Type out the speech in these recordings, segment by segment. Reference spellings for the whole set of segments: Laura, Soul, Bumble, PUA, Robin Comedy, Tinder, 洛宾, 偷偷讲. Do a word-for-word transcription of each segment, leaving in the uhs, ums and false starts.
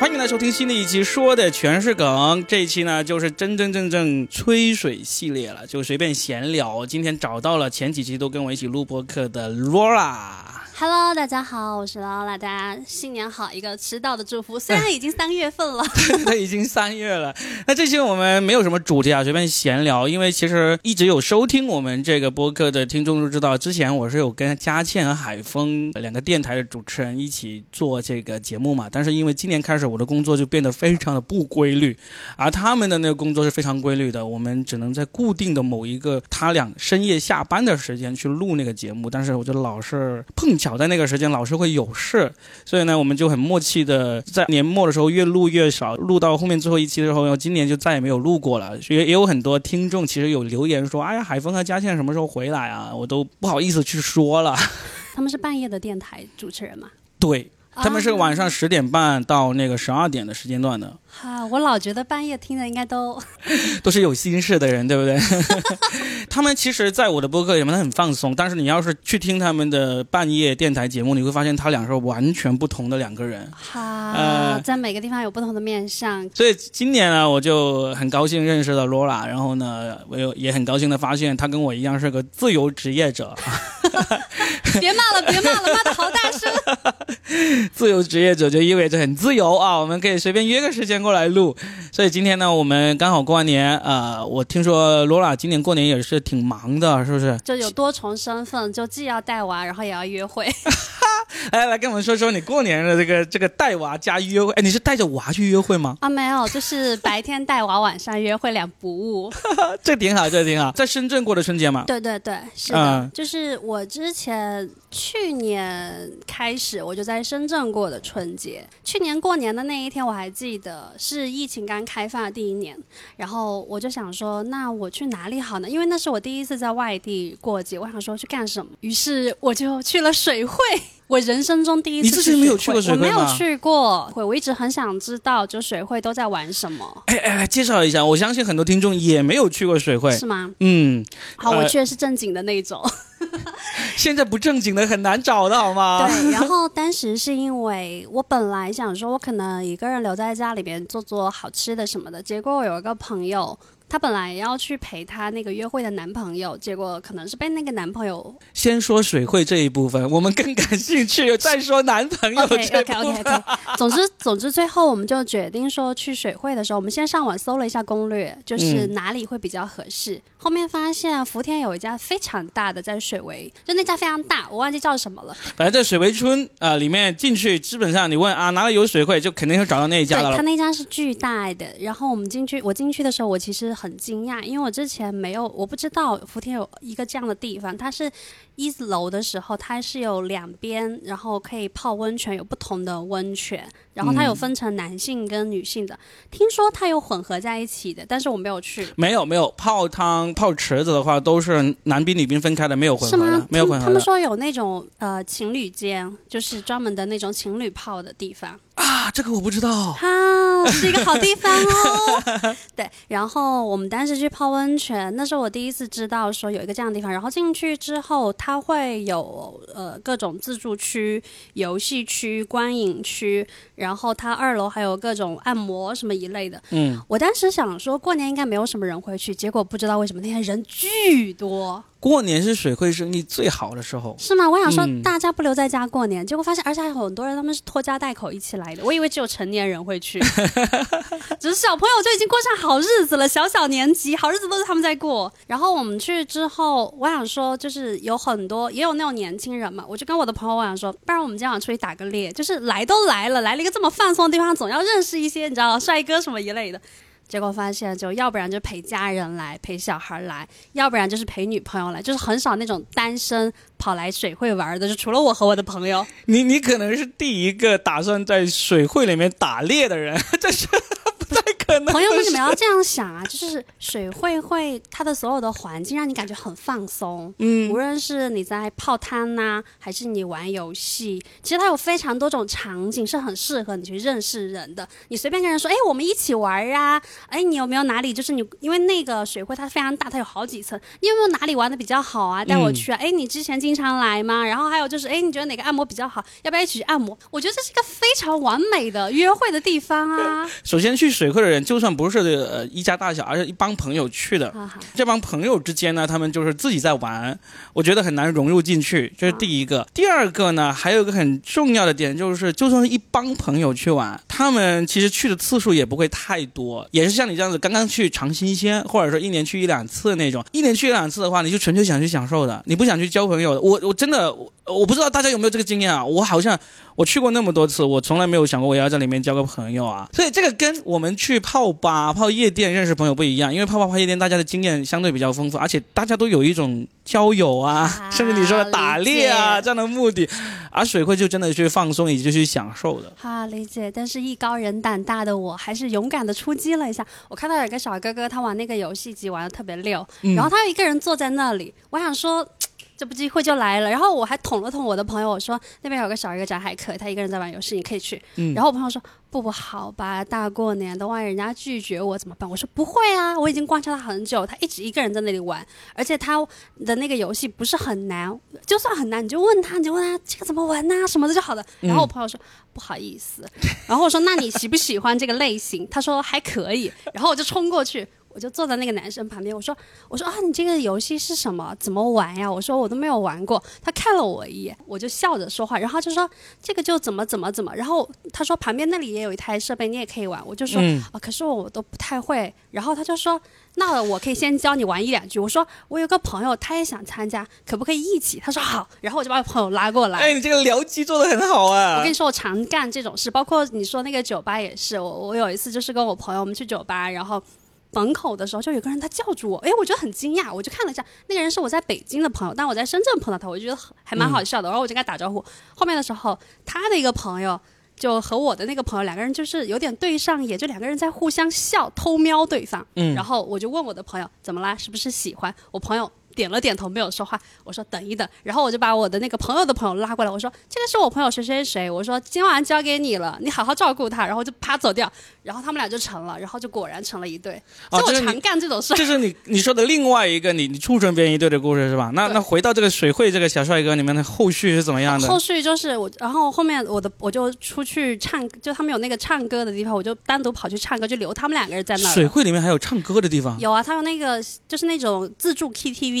欢迎来收听新的一期，说的全是梗。这一期呢，就是真真正正吹水系列了，就随便闲聊。今天找到了前几期都跟我一起录播客的 Laura。Hello， 大家好，我是 Laura， 大家新年好，一个迟到的祝福。虽然已经三月份了，它已经三月了。那这期我们没有什么主题啊，随便闲聊。因为其实一直有收听我们这个播客的听众都知道，之前我是有跟佳倩和海峰两个电台的主持人一起做这个节目嘛。但是因为今年开始，我的工作就变得非常的不规律，而他们的那个工作是非常规律的。我们只能在固定的某一个他俩深夜下班的时间去录那个节目，但是我就老是碰巧。在那个时间老是会有事，所以呢我们就很默契的在年末的时候越录越少，录到后面最后一期的时候今年就再也没有录过了。也也有很多听众其实有留言说，哎呀，海峰和佳倩什么时候回来啊，我都不好意思去说了。他们是半夜的电台主持人吗？对，他们是晚上十点半到那个十二点的时间段的。啊，我老觉得半夜听的应该都都是有心事的人，对不对？他们其实在我的播客里面很放松，但是你要是去听他们的半夜电台节目，你会发现他俩是完全不同的两个人。好、啊呃，在每个地方有不同的面向。所以今年呢，我就很高兴认识了 Laura， 然后呢，我也很高兴的发现她跟我一样是个自由职业者。别骂了，别骂了，骂的好大声。自由职业者就意味着很自由啊，我们可以随便约个时间过来录。所以今天呢我们刚好过完年，呃我听说 Laura 今年过年也是挺忙的，是不是？就有多重身份，就既要带娃然后也要约会。哎，来跟我们说说你过年的这个这个带娃加约会。哎，你是带着娃去约会吗？啊，没有，就是白天带娃晚上约会，两不误。这挺好，这挺好。在深圳过的春节嘛？对对对，是的、嗯、就是我之前去年开始我就在深圳过的春节。去年过年的那一天我还记得是疫情刚开放的第一年，然后我就想说那我去哪里好呢？因为那是我第一次在外地过节，我想说去干什么，于是我就去了水会。我人生中第一次去水会。你之前没有去过水会吗？我没有去过，我一直很想知道就水会都在玩什么。哎哎，介绍一下，我相信很多听众也没有去过水会，是吗？嗯，好、呃、我去的是正经的那种。现在不正经的很难找到吗？对，然后当时是因为我本来想说我可能一个人留在家里边做做好吃的什么的，结果我有一个朋友她本来要去陪她那个约会的男朋友，结果可能是被那个男朋友。先说水会这一部分，我们更感兴趣，再说男朋友这部分。OK OK OK, okay。 总之总之，最后我们就决定说去水会的时候，我们先上网搜了一下攻略，就是哪里会比较合适。嗯、后面发现福田有一家非常大的在水围，就那家非常大，我忘记叫什么了。反正在水围村啊、呃、里面进去，基本上你问啊哪里有水会，就肯定会找到那一家了。对，他那家是巨大的。然后我们进去，我进去的时候，我其实。很惊讶，因为我之前没有，我不知道福田有一个这样的地方。它是一楼的时候，它是有两边，然后可以泡温泉，有不同的温泉，然后它有分成男性跟女性的。嗯、听说它有混合在一起的，但是我没有去。没有没有，泡汤泡池子的话都是男宾女宾分开的，没有混合的，没有混合的。他们说有那种呃情侣间，就是专门的那种情侣泡的地方。啊，这个我不知道啊，是一个好地方哦。对，然后我们当时去泡温泉，那是我第一次知道说有一个这样的地方。然后进去之后，它会有呃各种自助区、游戏区、观影区，然后它二楼还有各种按摩什么一类的。嗯，我当时想说过年应该没有什么人会去，结果不知道为什么那天人巨多。过年是水会生意最好的时候，是吗？我想说大家不留在家过年、嗯、结果发现而且还有很多人他们是拖家带口一起来的，我以为只有成年人会去。只是小朋友就已经过上好日子了，小小年纪好日子都是他们在过。然后我们去之后我想说就是有很多也有那种年轻人嘛，我就跟我的朋友我想说不然我们今晚出去打个猎，就是来都来了，来了一个这么放松的地方总要认识一些你知道帅哥什么一类的。结果发现就要不然就陪家人来陪小孩来，要不然就是陪女朋友来，就是很少那种单身跑来水会玩的，就除了我和我的朋友。你你可能是第一个打算在水会里面打猎的人，这是不太可的朋友为什么要这样想啊？就是水会会它的所有的环境让你感觉很放松，嗯，无论是你在泡汤呐、啊，还是你玩游戏，其实它有非常多种场景是很适合你去认识人的。你随便跟人说，哎，我们一起玩啊，哎，你有没有哪里就是你，因为那个水会它非常大，它有好几层，你有没有哪里玩的比较好啊？带我去啊！哎、嗯，你之前经常来吗？然后还有就是，哎，你觉得哪个按摩比较好？要不要一起去按摩？我觉得这是一个非常完美的约会的地方啊。首先去水会的人，就算不是、呃、一家大小，而是一帮朋友去的，啊、这帮朋友之间呢，他们就是自己在玩，我觉得很难融入进去，这是第一个。啊、第二个呢，还有一个很重要的点就是，就算是一帮朋友去玩，他们其实去的次数也不会太多，也是像你这样子刚刚去尝新鲜，或者说一年去一两次那种。一年去一两次的话，你就纯粹想去享受的，你不想去交朋友的。我我真的 我, 我不知道大家有没有这个经验啊，我好像。我去过那么多次，我从来没有想过我要在里面交个朋友啊，所以这个跟我们去泡吧泡夜店认识朋友不一样，因为泡吧泡夜店大家的经验相对比较丰富，而且大家都有一种交友啊，啊甚至你说的打猎啊这样的目的，而水会就真的去放松以及去享受的。好理解，但是艺高人胆大的我还是勇敢的出击了一下。我看到有一个小哥哥他玩那个游戏机玩的特别溜、嗯、然后他有一个人坐在那里，我想说这不机会就来了，然后我还捅了捅我的朋友，我说那边有个小一个宅海客，他一个人在玩游戏，你可以去、嗯、然后我朋友说不不好吧，大过年的万一人家拒绝我怎么办？我说不会啊，我已经观察他很久，他一直一个人在那里玩，而且他的那个游戏不是很难，就算很难你就问他，你就问他这个怎么玩啊什么的就好了。然后我朋友说、嗯、不好意思，然后我说那你喜不喜欢这个类型？他说还可以，然后我就冲过去，我就坐在那个男生旁边，我说我说啊，你这个游戏是什么？怎么玩呀？我说我都没有玩过。他看了我一眼，我就笑着说话，然后就说这个就怎么怎么怎么。然后他说旁边那里也有一台设备，你也可以玩。我就说、嗯、啊，可是我都不太会。然后他就说那我可以先教你玩一两句。我说我有个朋友他也想参加，可不可以一起？他说好。然后我就把我朋友拉过来。哎，你这个聊机做得很好啊！我跟你说，我常干这种事，包括你说那个酒吧也是。我我有一次就是跟我朋友我们去酒吧，然后。门口的时候就有个人他叫住我，哎，我觉得很惊讶，我就看了一下，那个人是我在北京的朋友，但我在深圳碰到他，我就觉得还蛮好笑的、嗯、然后我就跟他打招呼。后面的时候他的一个朋友就和我的那个朋友两个人就是有点对上眼，就两个人在互相笑偷瞄对方、嗯、然后我就问我的朋友怎么啦，是不是喜欢？我朋友点了点头没有说话，我说等一等，然后我就把我的那个朋友的朋友拉过来，我说这个是我朋友谁谁谁，我说今晚交给你了，你好好照顾他，然后就啪走掉，然后他们俩就成了，然后就果然成了一对。所以我常干这种事、啊、这是 你, 你说的另外一个你你促成别人一对的故事是吧？那那回到这个水会这个小帅哥里面的后续是怎么样的？后续就是我，然后后面我的我就出去唱，就他们有那个唱歌的地方，我就单独跑去唱歌，就留他们两个人在那儿。水会里面还有唱歌的地方？有啊，他有那个就是那种自助 K T V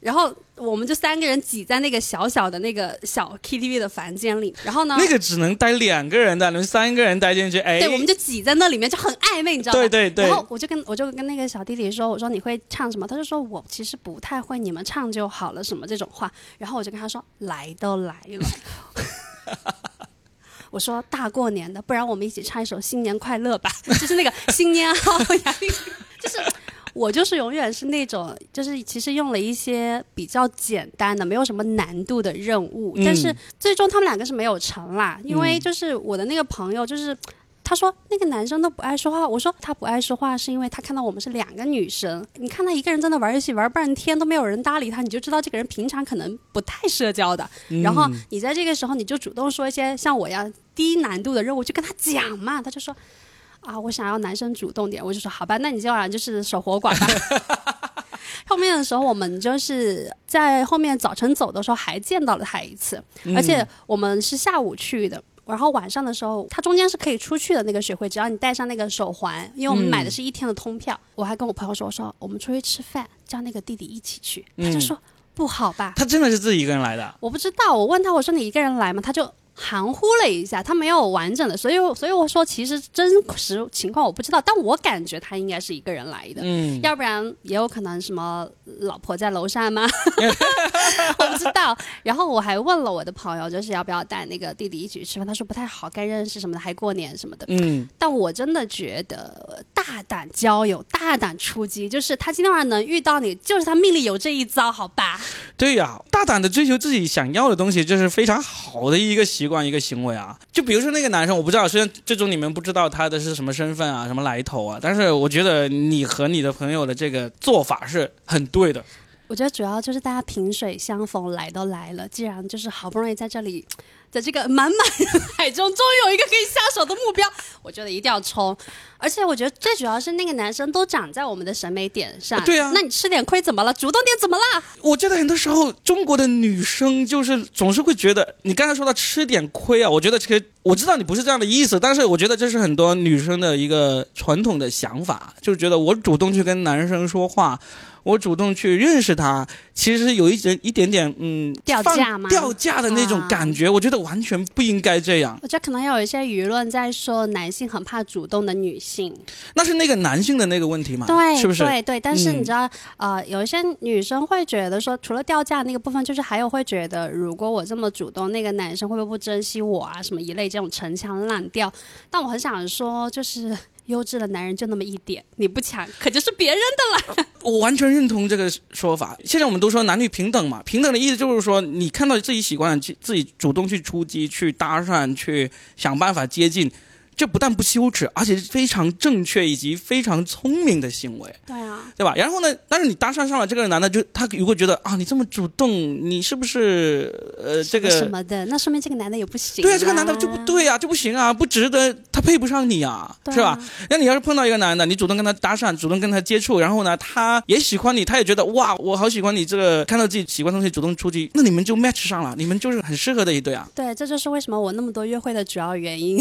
然后我们就三个人挤在那个小小的那个小 K T V 的房间里，然后呢那个只能待两个人的，你们三个人待进去，哎，对，我们就挤在那里面就很暧昧，你知道吗？对对对。然后我就跟我就跟那个小弟弟说，我说你会唱什么？他就说我其实不太会，你们唱就好了，什么这种话。然后我就跟他说来都来了。我说大过年的，不然我们一起唱一首新年快乐吧，就是那个新年好呀，就是。我就是永远是那种，就是其实用了一些比较简单的没有什么难度的任务、嗯、但是最终他们两个是没有成啦，因为就是我的那个朋友就是他说那个男生都不爱说话，我说他不爱说话是因为他看到我们是两个女生，你看他一个人在那玩游戏玩半天都没有人搭理他，你就知道这个人平常可能不太社交的、嗯、然后你在这个时候你就主动说一些像我一样低难度的任务就跟他讲嘛，他就说啊，我想要男生主动点，我就说好吧，那你今晚就是守活寡吧。后面的时候我们就是在后面早晨走的时候还见到了他一次、嗯、而且我们是下午去的，然后晚上的时候他中间是可以出去的那个水会，只要你带上那个手环，因为我们买的是一天的通票、嗯、我还跟我朋友说，我说我们出去吃饭叫那个弟弟一起去，他就说、嗯、不好吧，他真的是自己一个人来的？我不知道，我问他我说你一个人来吗？他就含糊了一下，他没有完整的，所以所以我说其实真实情况我不知道，但我感觉他应该是一个人来的，嗯，要不然也有可能什么老婆在楼上吗我不知道。然后我还问了我的朋友，就是要不要带那个弟弟一起吃饭，他说不太好，该认识什么的，还过年什么的，嗯，但我真的觉得大胆交友，大胆出击，就是他今天晚上能遇到你，就是他命里有这一遭，好吧？对呀，啊，大胆的追求自己想要的东西，这是非常好的一个习惯，一个行为啊。就比如说那个男生，我不知道，虽然最终你们不知道他的是什么身份啊，什么来头啊，但是我觉得你和你的朋友的这个做法是很对的。我觉得主要就是大家萍水相逢，来都来了，既然就是好不容易在这里，在这个满满海中，终于有一个可以下手的目标，我觉得一定要冲。而且我觉得最主要是那个男生都长在我们的审美点上，啊对啊，那你吃点亏怎么了？主动点怎么了？我觉得很多时候中国的女生就是总是会觉得，你刚才说到吃点亏啊，我觉得其实我知道你不是这样的意思，但是我觉得这是很多女生的一个传统的想法，就是觉得我主动去跟男生说话，我主动去认识他，其实有一点一点点嗯掉价吗？掉价的那种感觉，啊，我觉得完全不应该这样。我觉得可能有一些舆论在说男性很怕主动的女性，那是那个男性的那个问题嘛？对，是不是？对对。但是你知道，嗯，呃，有一些女生会觉得说，除了掉价那个部分，就是还有会觉得，如果我这么主动，那个男生会不会不珍惜我啊？什么一类这种陈腔滥调。但我很想说，就是。优质的男人就那么一点，你不抢可就是别人的了。我完全认同这个说法。现在我们都说男女平等嘛，平等的意思就是说，你看到自己喜欢的，自己主动去出击、去搭讪、去想办法接近，这不但不羞耻，而且是非常正确以及非常聪明的行为。对啊，对吧？然后呢？但是你搭讪上了这个男的，就他如果觉得啊，你这么主动，你是不是呃这个什么的？那说明这个男的也不行啊。对啊，这个男的就不对啊，就不行啊，不值得，他配不上你啊，啊是吧？那你要是碰到一个男的，你主动跟他搭讪，主动跟他接触，然后呢，他也喜欢你，他也觉得哇，我好喜欢你这个，看到自己喜欢的东西主动出击，那你们就 match 上了，你们就是很适合的一对啊。对，这就是为什么我那么多约会的主要原因。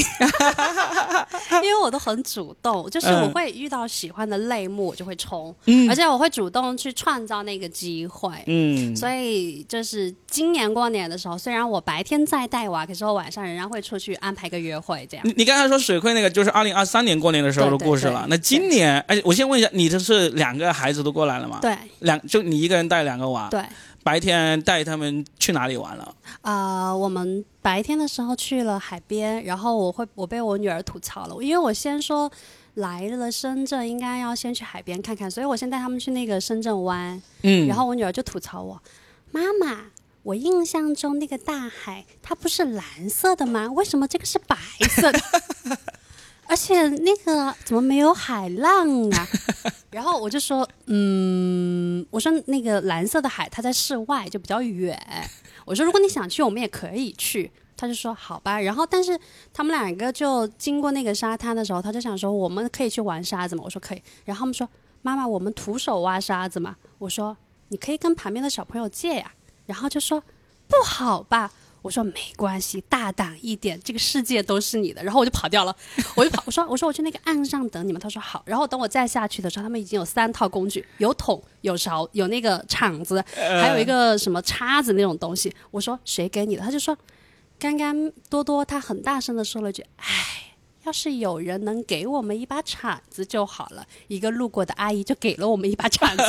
因为我都很主动，就是我会遇到喜欢的类目我就会冲，嗯，而且我会主动去创造那个机会，嗯，所以就是今年过年的时候，虽然我白天在带娃，可是我晚上仍然会出去安排个约会这样。 你, 你刚才说水亏那个就是二零二三年过年的时候的故事了。对对对，那今年，哎，我先问一下，你这是两个孩子都过来了吗？对，两就你一个人带两个娃？对。白天带他们去哪里玩了？啊、呃，我们白天的时候去了海边，然后我会我被我女儿吐槽了，因为我先说来了深圳应该要先去海边看看，所以我先带他们去那个深圳湾，嗯，然后我女儿就吐槽我，妈妈，我印象中那个大海它不是蓝色的吗？为什么这个是白色的？而且那个怎么没有海浪啊？然后我就说，嗯，我说那个蓝色的海它在室外就比较远，我说如果你想去我们也可以去，他就说好吧。然后但是他们两个就经过那个沙滩的时候，他就想说我们可以去玩沙子吗？我说可以。然后他们说妈妈我们徒手挖沙子吗？我说你可以跟旁边的小朋友借呀，啊，然后就说不好吧。我说没关系，大胆一点，这个世界都是你的。然后我就跑掉了，我就跑，我说我说我去那个岸上等你们。他说好。然后等我再下去的时候，他们已经有三套工具，有桶，有勺，有那个铲子，还有一个什么叉子那种东西。我说谁给你的？他就说，刚刚多多他很大声的说了一句，哎。要是有人能给我们一把铲子就好了，一个路过的阿姨就给了我们一把铲子。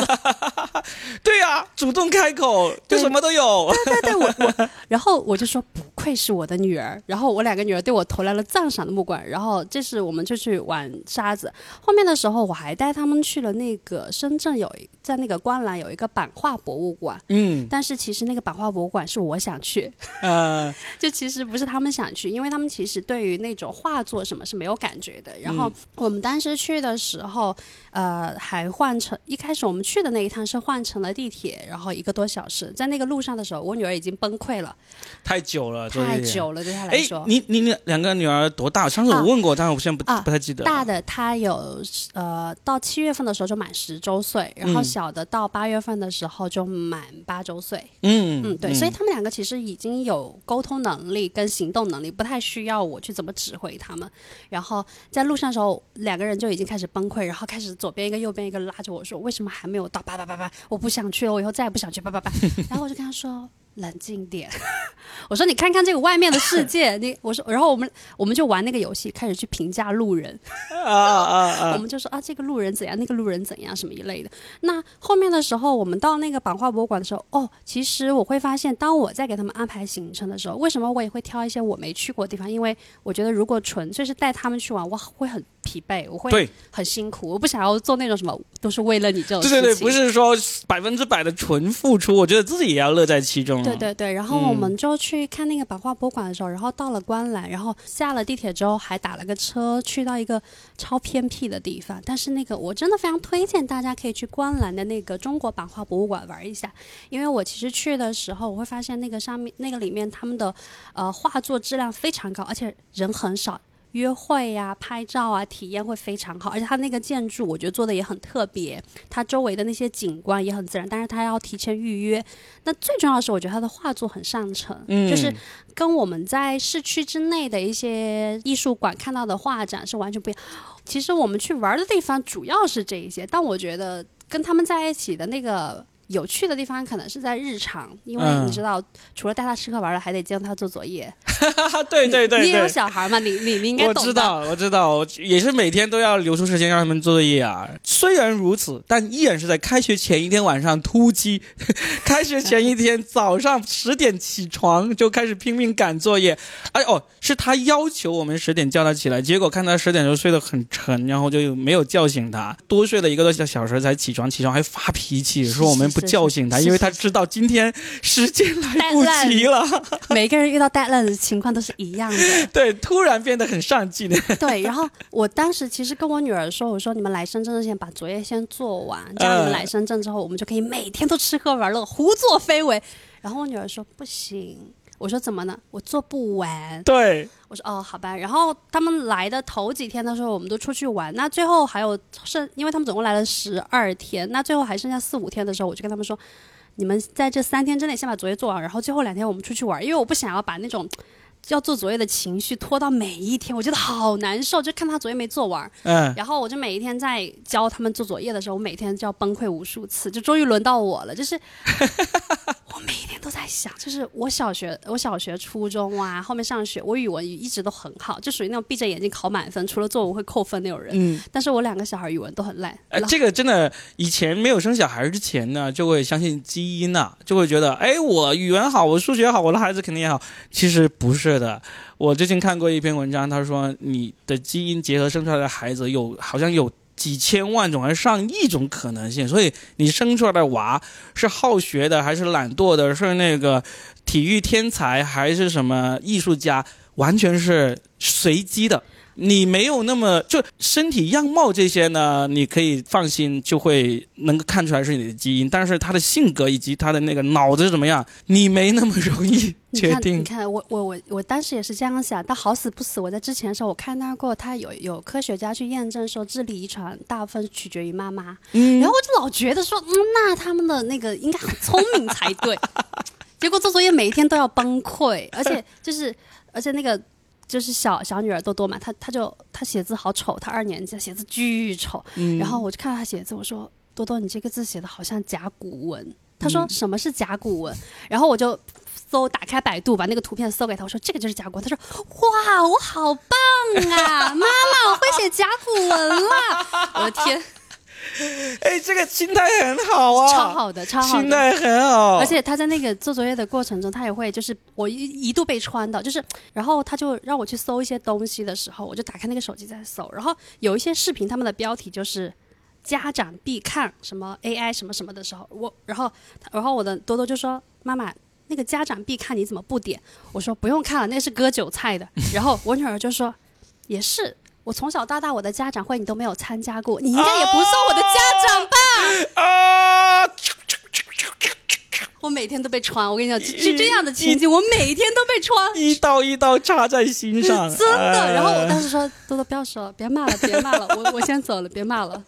对啊，主动开口就什么都有。对对对，我我，然后我就说不愧是我的女儿，然后我两个女儿对我投来了赞赏的目光。然后这是我们就去玩沙子，后面的时候我还带他们去了那个深圳有在那个观澜有一个版画博物馆，嗯，但是其实那个版画博物馆是我想去，呃、就其实不是他们想去，因为他们其实对于那种画作什么是没有感觉的。然后我们当时去的时候，呃，还换成一开始我们去的那一趟是换成了地铁，然后一个多小时，在那个路上的时候，我女儿已经崩溃了，太久了，太久了，对她来说。你你你两个女儿多大？上次我问过，啊，但是我现在不、啊、不太记得。大的她有呃，到七月份的时候就满十周岁，然后小的到八月份的时候就满八周岁。嗯嗯，对嗯，所以他们两个其实已经有沟通能力跟行动能力，不太需要我去怎么指挥他们。然后在路上的时候，两个人就已经开始崩溃，然后开始左边一个右边一个拉着我说为什么还没有到，叭叭叭叭，我不想去了，我以后再也不想去，叭叭叭。然后我就跟他说冷静点。我说你看看这个外面的世界，你我说，然后我们我们就玩那个游戏，开始去评价路人，啊啊啊！我们就说啊，这个路人怎样，那个路人怎样，什么一类的。那后面的时候，我们到那个版画博物馆的时候，哦，其实我会发现，当我在给他们安排行程的时候，为什么我也会挑一些我没去过的地方？因为我觉得如果纯粹是带他们去玩，我会很疲惫，我会很辛苦，我不想要做那种什么都是为了你这种事情。对对对，不是说百分之百的纯付出，我觉得自己也要乐在其中。对对对，然后我们就去看那个版画博物馆的时候，嗯、然后到了观澜，然后下了地铁之后还打了个车去到一个超偏僻的地方，但是那个我真的非常推荐大家可以去观澜的那个中国版画博物馆玩一下，因为我其实去的时候我会发现那个上面那个里面他们的呃画作质量非常高，而且人很少。约会呀、啊、拍照啊，体验会非常好，而且它那个建筑我觉得做的也很特别，它周围的那些景观也很自然，但是它要提前预约。那最重要的是，我觉得它的画作很上乘、嗯，就是跟我们在市区之内的一些艺术馆看到的画展是完全不一样。其实我们去玩的地方主要是这一些，但我觉得跟他们在一起的那个有趣的地方可能是在日常，因为你知道，嗯、除了带他吃喝玩乐，还得教他做作业。对对 对, 对你，你也有小孩嘛？你你你应该懂的。我知道，我知道，我也是每天都要留出时间让他们做作业啊。虽然如此，但依然是在开学前一天晚上突击，开学前一天早上十点起床就开始拼命赶作业。哎哦，是他要求我们十点叫他起来，结果看他十点就睡得很沉，然后就没有叫醒他，多睡了一个多小时才起床，起床还发脾气，说我们不。叫醒他，因为他知道今天时间来不及了。每个人遇到 deadline 的情况都是一样的。对，突然变得很上进。对，然后我当时其实跟我女儿说，我说你们来深圳之前把作业先做完，这样你们来深圳之后，我们就可以每天都吃喝玩乐，胡作非为。然后我女儿说不行，我说怎么呢？我做不完。对。我说哦，好吧。然后他们来的头几天的时候，我们都出去玩。那最后还有剩，因为他们总共来了十二天，那最后还剩下四五天的时候，我就跟他们说，你们在这三天之内先把作业做完，然后最后两天我们出去玩，因为我不想要把那种要做作业的情绪拖到每一天，我觉得好难受，就看他作业没做完。嗯。然后我就每一天在教他们做作业的时候，我每天就要崩溃无数次，就终于轮到我了，就是。我每一天都在想，就是我小学、我小学、初中啊，后面上学，我语文一直都很好，就属于那种闭着眼睛考满分，除了作文会扣分那种人。嗯。但是我两个小孩语文都很烂。呃、这个真的，以前没有生小孩之前呢，就会相信基因啊，就会觉得，哎，我语文好，我数学好，我的孩子肯定也好。其实不是的。我最近看过一篇文章，他说你的基因结合生出来的孩子有，好像有。几千万种还是上亿种可能性，所以你生出来的娃是好学的还是懒惰的，是那个体育天才还是什么艺术家，完全是随机的。你没有那么就身体样貌这些呢，你可以放心，就会能够看出来是你的基因，但是他的性格以及他的那个脑子怎么样，你没那么容易确定。你看，你看我我我我当时也是这样想，但好死不死，我在之前的时候我看到过，他有有科学家去验证说，智力遗传大部分取决于妈妈。嗯。然后我就老觉得说，嗯，那他们的那个应该很聪明才对，结果做作业每一天都要崩溃，而且就是而且那个。就是小小女儿多多嘛，她她就她写字好丑，她二年级写字巨丑、嗯。然后我就看到她写字，我说多多，你这个字写的好像甲骨文。她说、嗯、什么是甲骨文？然后我就搜，打开百度把那个图片搜给她，我说这个就是甲骨文。她说哇，我好棒啊，妈妈，我会写甲骨文了。我的天。哎，这个心态很好啊，超好的，超好的，心态很好。而且他在那个做作业的过程中，他也会就是我一一度被穿到，就是然后他就让我去搜一些东西的时候，我就打开那个手机在搜，然后有一些视频他们的标题就是家长必看什么 A I 什么什么的时候，我然后然后我的多多就说妈妈。那个家长必看你怎么不点？我说不用看了，那是割韭菜的。然后我女儿就说也是。我从小到大，我的家长会你都没有参加过，你应该也不算我的家长吧？啊！啊我每天都被穿，我跟你讲，是这样的情景，我每天都被穿，一刀一刀插在心上，真的。哎、然后我当时说：“多多，不要说，别骂了，别骂了，我我先走了，别骂了。”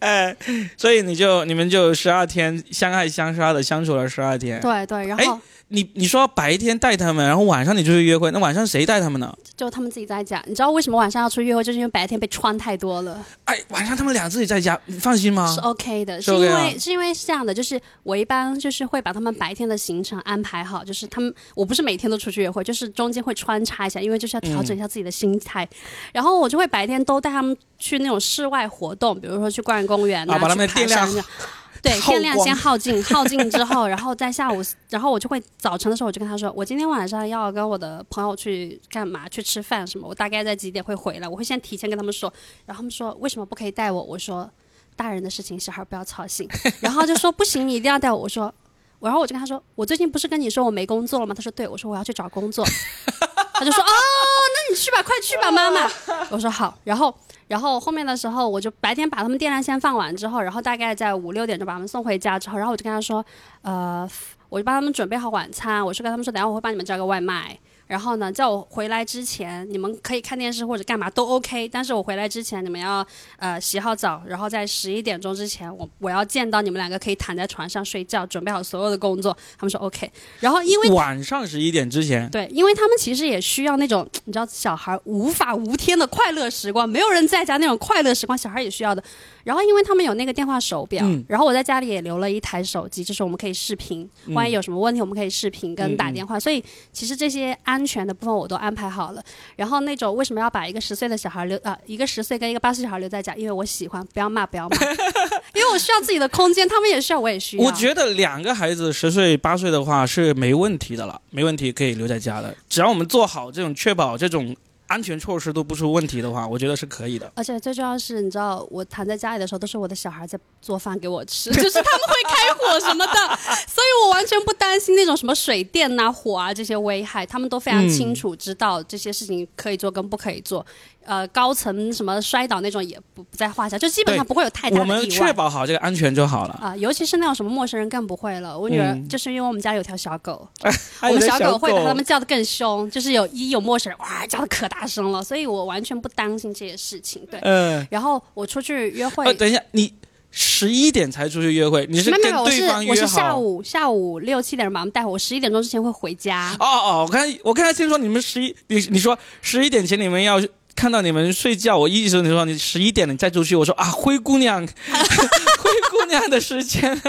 哎，所以你就你们就十二天相爱相杀的相处了十二天，对对，然后你你说白天带他们，然后晚上你就去约会，那晚上谁带他们呢？就他们自己在家。你知道为什么晚上要出去约会，就是因为白天被穿太多了。哎，晚上他们俩自己在家，你放心吗？是 OK 的，是因为 是,、OK 啊、是因为是这样的，就是我一般就是会把他们白天的行程安排好，就是他们我不是每天都出去约会，就是中间会穿插一下，因为就是要调整一下自己的心态。嗯、然后我就会白天都带他们去那种室外活动，比如说去逛公园啊，啊把他们电量。对，电量先耗尽，耗尽之后，然后在下午，然后我就会早晨的时候，我就跟他说，我今天晚上要跟我的朋友去干嘛，去吃饭什么，我大概在几点会回来，我会先提前跟他们说，然后他们说为什么不可以带我？我说大人的事情小孩不要操心，然后就说不行，你一定要带我。我说，然后我就跟他说，我最近不是跟你说我没工作了吗？他说对，我说我要去找工作，他就说哦，那你去吧，快去吧，妈妈。我说好，然后。然后后面的时候，我就白天把他们电量先放完之后，然后大概在五六点钟把他们送回家之后，然后我就跟他说，呃，我就帮他们准备好晚餐，我是跟他们说，等下我会帮你们叫个外卖，然后呢，在我回来之前，你们可以看电视或者干嘛都 OK， 但是我回来之前你们要呃洗好澡，然后在十一点钟之前，我我要见到你们两个可以躺在床上睡觉，准备好所有的工作。他们说 OK， 然后因为晚上十一点之前，对，因为他们其实也需要那种你知道小孩无法无天的快乐时光，没有人在家那种快乐时光，小孩也需要的。然后因为他们有那个电话手表，嗯、然后我在家里也留了一台手机，就是我们可以视频，万一有什么问题我们可以视频跟打电话。嗯嗯、所以其实这些安安全的部分我都安排好了，然后那种为什么要把一个十岁的小孩留啊、呃，一个十岁跟一个八岁小孩留在家？因为我喜欢，不要骂，不要骂，因为我需要自己的空间，他们也需要，我也需要。我觉得两个孩子十岁八岁的话是没问题的了，没问题可以留在家的，只要我们做好这种确保这种安全措施都不出问题的话，我觉得是可以的。而且最重要是，你知道我躺在家里的时候，都是我的小孩在做饭给我吃，就是他们会开火什么的，所以我完全不担心那种什么水电啊、火啊这些危害，他们都非常清楚知道这些事情可以做跟不可以做。嗯、呃，高层什么摔倒那种也不不在话下，就基本上不会有太大的意外。我们确保好这个安全就好了啊、呃，尤其是那种什么陌生人更不会了。我女儿、嗯、就是因为我们家有条小狗，哎、我们小狗会把他们叫得更凶，就是有一有陌生人哇叫得可大。发生了，所以我完全不担心这些事情。对，嗯、呃，然后我出去约会。呃、等一下，你十一点才出去约会？你是跟对方约好？没有，我是我是下午下午六七点把他们带回，我十一点钟之前会回家。哦哦，我刚我刚才听说你们十一，你你说十一点前你们要看到你们睡觉，我一直你说你十一点你再出去，我说啊，灰姑娘，灰姑娘的时间。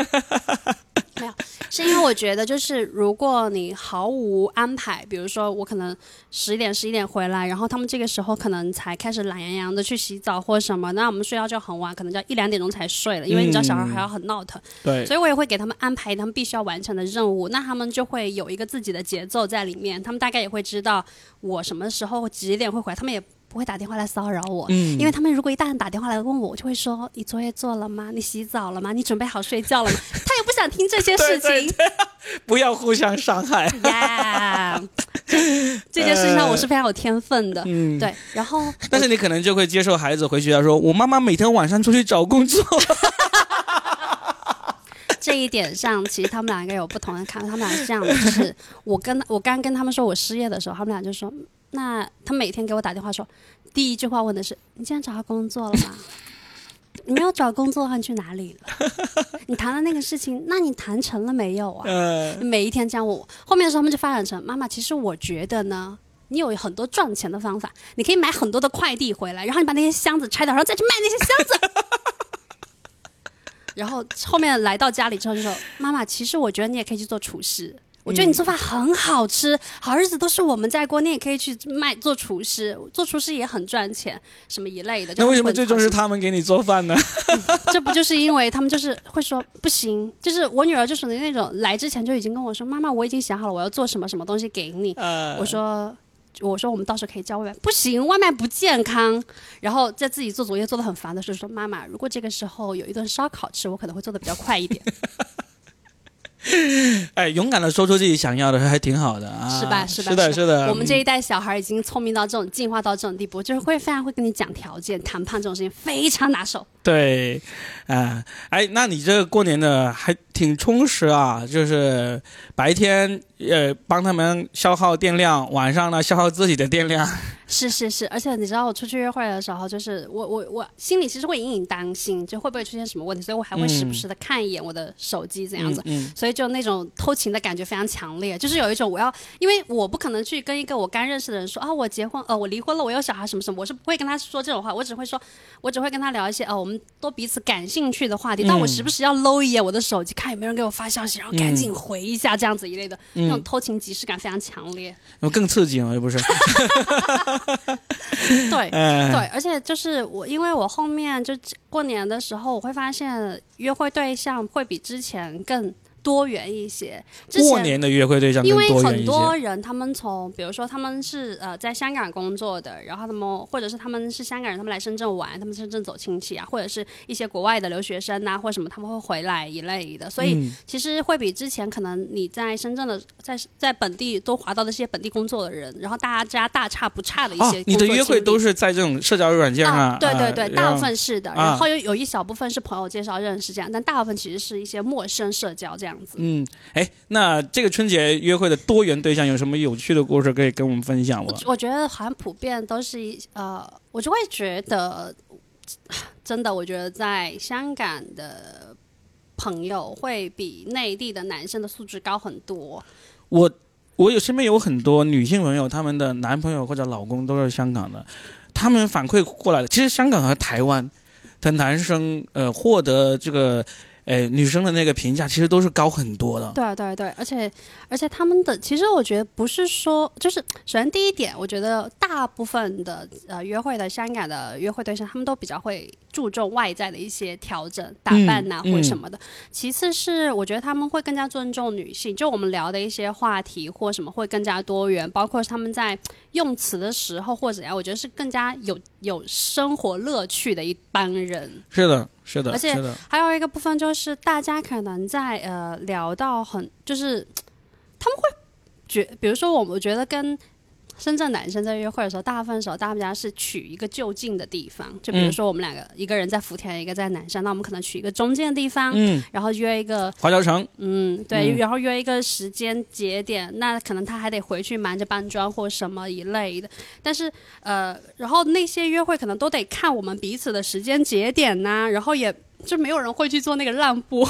没有，是因为我觉得就是如果你毫无安排，比如说我可能十点十一点回来，然后他们这个时候可能才开始懒洋洋的去洗澡或什么，那我们睡觉就很晚，可能就一两点钟才睡了，因为你知道小孩还要很闹腾、嗯、对，所以我也会给他们安排他们必须要完成的任务，那他们就会有一个自己的节奏在里面，他们大概也会知道我什么时候几点会回来，他们也不会打电话来骚扰我、嗯、因为他们如果一旦打电话来问我，我就会说你作业做了吗？你洗澡了吗？你准备好睡觉了吗？他也不想听这些事情。对对对，不要互相伤害。yeah, 这件事情上我是非常有天分的、嗯、对，然后但是你可能就会接受孩子回学校说我妈妈每天晚上出去找工作。这一点上其实他们两个有不同的看法，他们俩是这样的，就是我跟我刚跟他们说我失业的时候，他们俩就说，那他每天给我打电话说，第一句话问的是你今天找到工作了吗？你没有找工作的话你去哪里了？你谈了那个事情，那你谈成了没有啊？呃、每一天这样问我。后面的时候他们就发展成，妈妈其实我觉得呢，你有很多赚钱的方法，你可以买很多的快递回来，然后你把那些箱子拆掉，然后再去卖那些箱子。然后后面来到家里之后就说，妈妈其实我觉得你也可以去做厨师，我觉得你做饭很好吃，好日子都是我们在过，你也可以去卖做厨师，做厨师也很赚钱，什么一类的。那为什么最终是他们给你做饭呢？嗯、这不就是因为他们就是会说不行，就是我女儿就属于那种来之前就已经跟我说，妈妈我已经想好了我要做什么什么东西给你。呃、我说我说我们到时候可以叫外卖，不行，外卖不健康。然后在自己做作业做得很烦的时候说，妈妈如果这个时候有一顿烧烤吃，我可能会做得比较快一点。哎，勇敢的说出自己想要的还挺好的啊，是吧？是吧？是的，是的。我们这一代小孩已经聪明到这种进化到这种地步，就是会非常会跟你讲条件、谈判这种事情，非常拿手。对，啊、呃，哎，那你这过年的还挺充实啊，就是白天呃帮他们消耗电量，晚上呢消耗自己的电量。是是是，而且你知道我出去约会的时候，就是我我我心里其实会隐隐担心，就会不会出现什么问题，所以我还会时不时的看一眼我的手机这样子，嗯嗯、所以就那种偷情的感觉非常强烈，就是有一种我要，因为我不可能去跟一个我刚认识的人说啊我结婚呃我离婚了我有小孩什么什么，我是不会跟他说这种话，我只会说，我只会跟他聊一些呃我们都彼此感兴趣的话题，嗯、但我时不时要搂一眼我的手机，看有没有人给我发消息，然后赶紧回一下这样子一类的，嗯、那种偷情即视感非常强烈。那更刺激了，又不是？对、哎、对，而且就是我，因为我后面就过年的时候，我会发现约会对象会比之前更多元一些。过年的约会对象更多元一些，因为很多人他们从比如说他们是呃在香港工作的，然后他们或者是他们是香港人，他们来深圳玩，他们深圳走亲戚啊，或者是一些国外的留学生啊或什么，他们会回来一类的，所以其实会比之前可能你在深圳的在在本地都划到的这些本地工作的人，然后大家大差不差的一些、哦、你的约会都是在这种社交软件上、啊啊、对对对、呃、大部分是的、啊、然后 有, 有一小部分是朋友介绍认识这样，但大部分其实是一些陌生社交这样。嗯，哎，那这个春节约会的多元对象有什么有趣的故事可以跟我们分享吗？我, 我觉得好像普遍都是呃，我就会觉得，真的，我觉得在香港的朋友会比内地的男生的素质高很多。我我有身边有很多女性朋友，她们的男朋友或者老公都是香港的，他们反馈过来的。其实香港和台湾的男生呃获得这个。哎，女生的那个评价其实都是高很多的。对对对，而且而且他们的，其实我觉得不是说，就是首先第一点，我觉得大部分的呃约会的香港的约会对象，他们都比较会注重外在的一些调整、打扮呐、啊嗯、或什么的。嗯、其次是我觉得他们会更加尊重女性，就我们聊的一些话题或什么会更加多元，包括他们在用词的时候或者呀，我觉得是更加有有生活乐趣的一帮人。是的。是的，而且还有一个部分就是，大家可能在呃聊到很，就是他们会觉，比如说我们觉得跟深圳男生在约会的时候，大部分时候大家是取一个就近的地方，就比如说我们两个，嗯、一个人在福田，一个在南山，那我们可能取一个中间的地方，嗯，然后约一个华侨城，嗯，对，嗯、然后约一个时间节点，那可能他还得回去忙着搬砖或什么一类的，但是呃，然后那些约会可能都得看我们彼此的时间节点呐、啊，然后也就没有人会去做那个让步。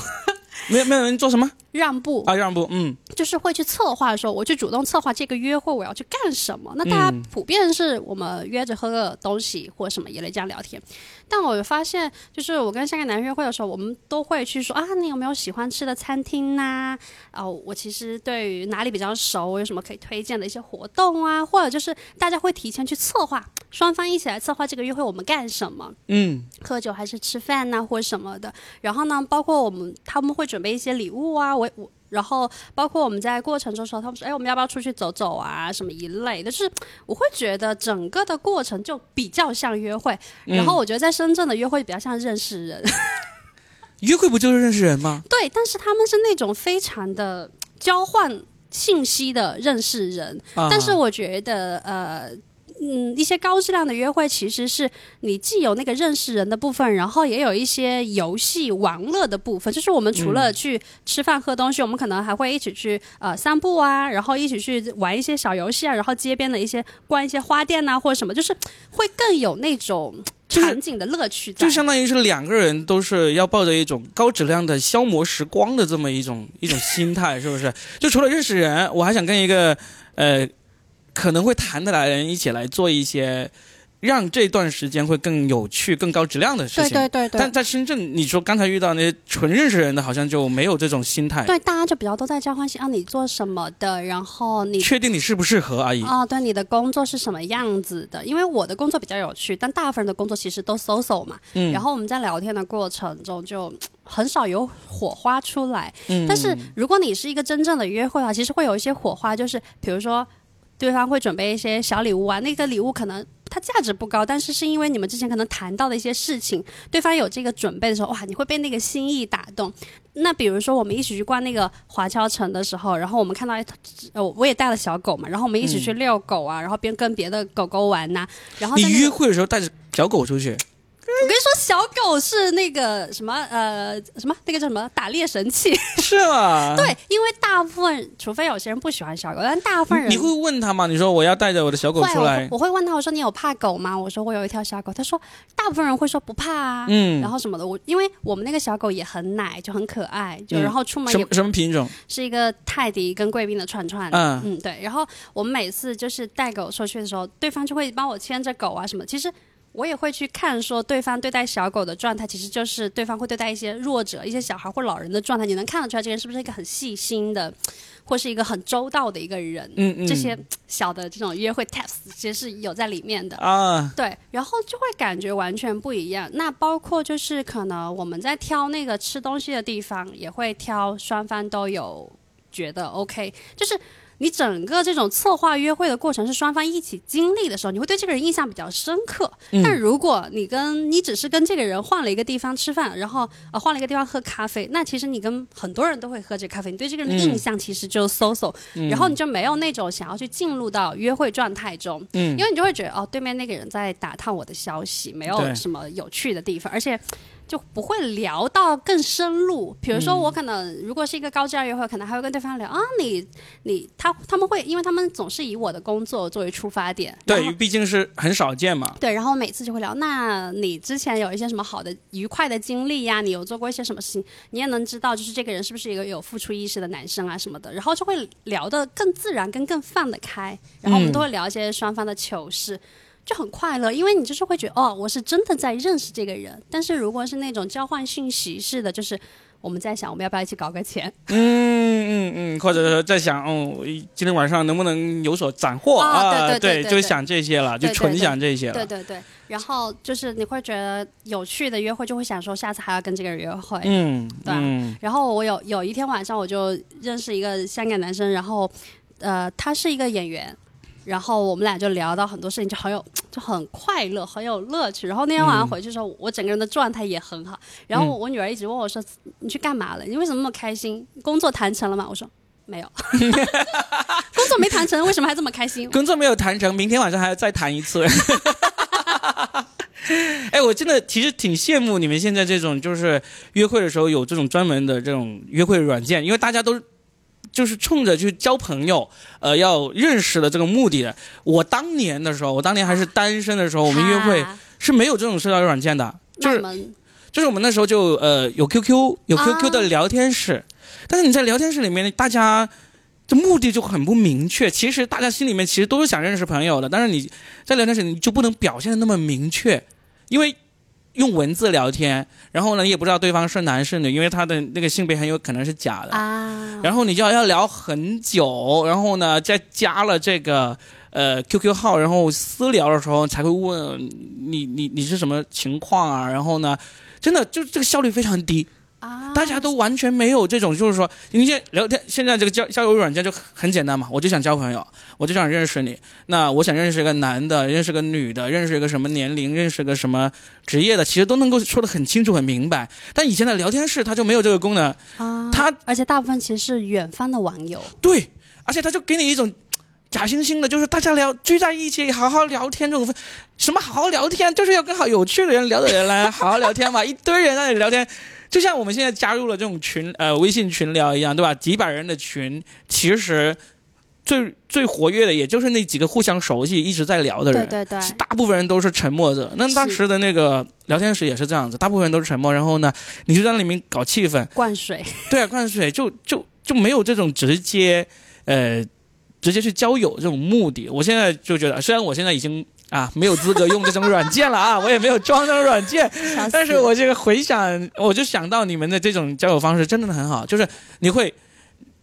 没有没有人做什么让步啊？让步，嗯，就是会去策划说，我去主动策划这个约会我要去干什么。那大家普遍是我们约着喝个东西或什么一类这样聊天。但我发现，就是我跟香港男约会的时候，我们都会去说啊，你有没有喜欢吃的餐厅呐、啊？哦，我其实对于哪里比较熟，我有什么可以推荐的一些活动啊？或者就是大家会提前去策划，双方一起来策划这个约会我们干什么？嗯，喝酒还是吃饭呐、啊，或什么的。然后呢，包括我们他们会准备一些礼物啊，我我。然后包括我们在过程中说，他们说，哎，我们要不要出去走走啊，什么一类的。就是我会觉得整个的过程就比较像约会，嗯、然后我觉得在深圳的约会比较像认识人。约会不就是认识人吗？对，但是他们是那种非常的交换信息的认识人，啊、但是我觉得呃。嗯，一些高质量的约会其实是你既有那个认识人的部分，然后也有一些游戏玩乐的部分。就是我们除了去吃饭喝东西，嗯、我们可能还会一起去呃散步啊，然后一起去玩一些小游戏啊，然后街边的一些逛一些花店啊或者什么，就是会更有那种场景的乐趣在，就是、就相当于是两个人都是要抱着一种高质量的消磨时光的这么一种一种心态，是不是？就除了认识人，我还想跟一个呃。可能会谈得来的人一起来做一些让这段时间会更有趣更高质量的事情。对对对对。但在深圳，你说刚才遇到那些纯认识人的好像就没有这种心态。对，大家就比较都在交换信息，啊你做什么的，然后你确定你适不适合而已。哦，对，你的工作是什么样子的。因为我的工作比较有趣，但大部分人的工作其实都 social 嘛，嗯、然后我们在聊天的过程中就很少有火花出来，嗯、但是如果你是一个真正的约会啊，其实会有一些火花，就是比如说对方会准备一些小礼物啊，那个礼物可能它价值不高，但是是因为你们之前可能谈到的一些事情，对方有这个准备的时候，哇，你会被那个心意打动。那比如说我们一起去逛那个华侨城的时候，然后我们看到，呃，我也带了小狗嘛，然后我们一起去遛狗啊，嗯、然后边跟别的狗狗玩呐、啊。然后、那个、你约会的时候带着小狗出去？我跟你说，小狗是那个什么呃什么那个叫什么打猎神器，是吗？对，因为大部分，除非有些人不喜欢小狗，但大部分人 你, 你会问他吗？你说我要带着我的小狗出来，我会问他，我说你有怕狗吗？我说我有一条小狗，他说大部分人会说不怕啊，嗯，然后什么的。我因为我们那个小狗也很奶，就很可爱，就然后出门也、嗯、什么什么品种？是一个泰迪跟贵宾的串串，嗯嗯对。然后我们每次就是带狗出去的时候，对方就会帮我牵着狗啊什么的，其实。我也会去看说对方对待小狗的状态，其实就是对方会对待一些弱者、一些小孩或老人的状态，你能看得出来这个人是不是一个很细心的或是一个很周到的一个人，嗯嗯，这些小的这种约会 tips 其实是有在里面的啊。对，然后就会感觉完全不一样。那包括就是可能我们在挑那个吃东西的地方，也会挑双方都有觉得 OK， 就是你整个这种策划约会的过程是双方一起经历的时候，你会对这个人印象比较深刻。嗯、但如果你跟你只是跟这个人换了一个地方吃饭，然后呃换了一个地方喝咖啡，那其实你跟很多人都会喝这咖啡，你对这个人的印象其实就 so so，、嗯、然后你就没有那种想要去进入到约会状态中，嗯，因为你就会觉得哦，对面那个人在打探我的消息，没有什么有趣的地方，而且。就不会聊到更深入，比如说我可能如果是一个高质量约会，可能还会跟对方聊啊，你你他他们会，因为他们总是以我的工作作为出发点，对，毕竟是很少见嘛。对，然后每次就会聊，那你之前有一些什么好的、愉快的经历呀？你有做过一些什么事情？你也能知道，就是这个人是不是一个有付出意识的男生啊什么的，然后就会聊得更自然、跟更放得开，然后我们都会聊一些双方的糗事。嗯，就很快乐，因为你就是会觉得哦，我是真的在认识这个人。但是如果是那种交换讯息式的，就是我们在想我们要不要一起搞个钱，嗯嗯嗯，或者在想哦，今天晚上能不能有所斩获、哦、啊？对对 对, 对, 对, 对, 对，就想这些了，就纯想这些了。对对 对, 对, 对, 对, 对，然后就是你会觉得有趣的约会，就会想说下次还要跟这个人约会。嗯，对、啊嗯。然后我有有一天晚上我就认识一个香港男生，然后呃，他是一个演员。然后我们俩就聊到很多事情，就很有，就很快乐，很有乐趣。然后那天晚上回去的时候、嗯，我整个人的状态也很好。然后 我,、嗯、我女儿一直问我说：“你去干嘛了？你为什么那么开心？工作谈成了吗？”我说：“没有，工作没谈成，为什么还这么开心？工作没有谈成，明天晚上还要再谈一次。”哎，我真的其实挺羡慕你们现在这种，就是约会的时候有这种专门的这种约会软件，因为大家都。就是冲着去交朋友，呃，要认识的这个目的的。我当年的时候，我当年还是单身的时候，我们约会是没有这种社交软件的，就是就是我们那时候就呃有 Q Q， 有 Q Q 的聊天室，啊、但是你在聊天室里面，大家这目的就很不明确。其实大家心里面其实都是想认识朋友的，但是你在聊天室你就不能表现得那么明确，因为。用文字聊天，然后呢，你也不知道对方是男是女，因为他的那个性别很有可能是假的啊。然后你就要聊很久，然后呢，再加了这个呃 Q Q 号，然后私聊的时候才会问你你你是什么情况啊？然后呢，真的就这个效率非常低啊，大家都完全没有这种，就是说，你现在聊天，现在这个交交友软件就很简单嘛，我就想交朋友。我就想认识你，那我想认识一个男的，认识个女的，认识一个什么年龄，认识个什么职业的，其实都能够说得很清楚很明白。但以前的聊天室它就没有这个功能啊，它而且大部分其实是远方的网友。对，而且它就给你一种假惺惺的，就是大家聊聚在一起好好聊天这种，什么好好聊天，就是要跟好有趣的人聊的人来好好聊天嘛，一堆人在那里聊天。就像我们现在加入了这种群，呃，微信群聊一样，对吧？几百人的群，其实。最最活跃的也就是那几个互相熟悉一直在聊的人，对对对，大部分人都是沉默的。那当时的那个聊天室也是这样子，大部分人都是沉默，然后呢，你就在那里面搞气氛，灌水，对啊，灌水，就就就没有这种直接呃直接去交友这种目的。我现在就觉得，虽然我现在已经啊没有资格用这种软件了啊，我也没有装这种软件，但是我这个回想，我就想到你们的这种交友方式真的很好，就是你会。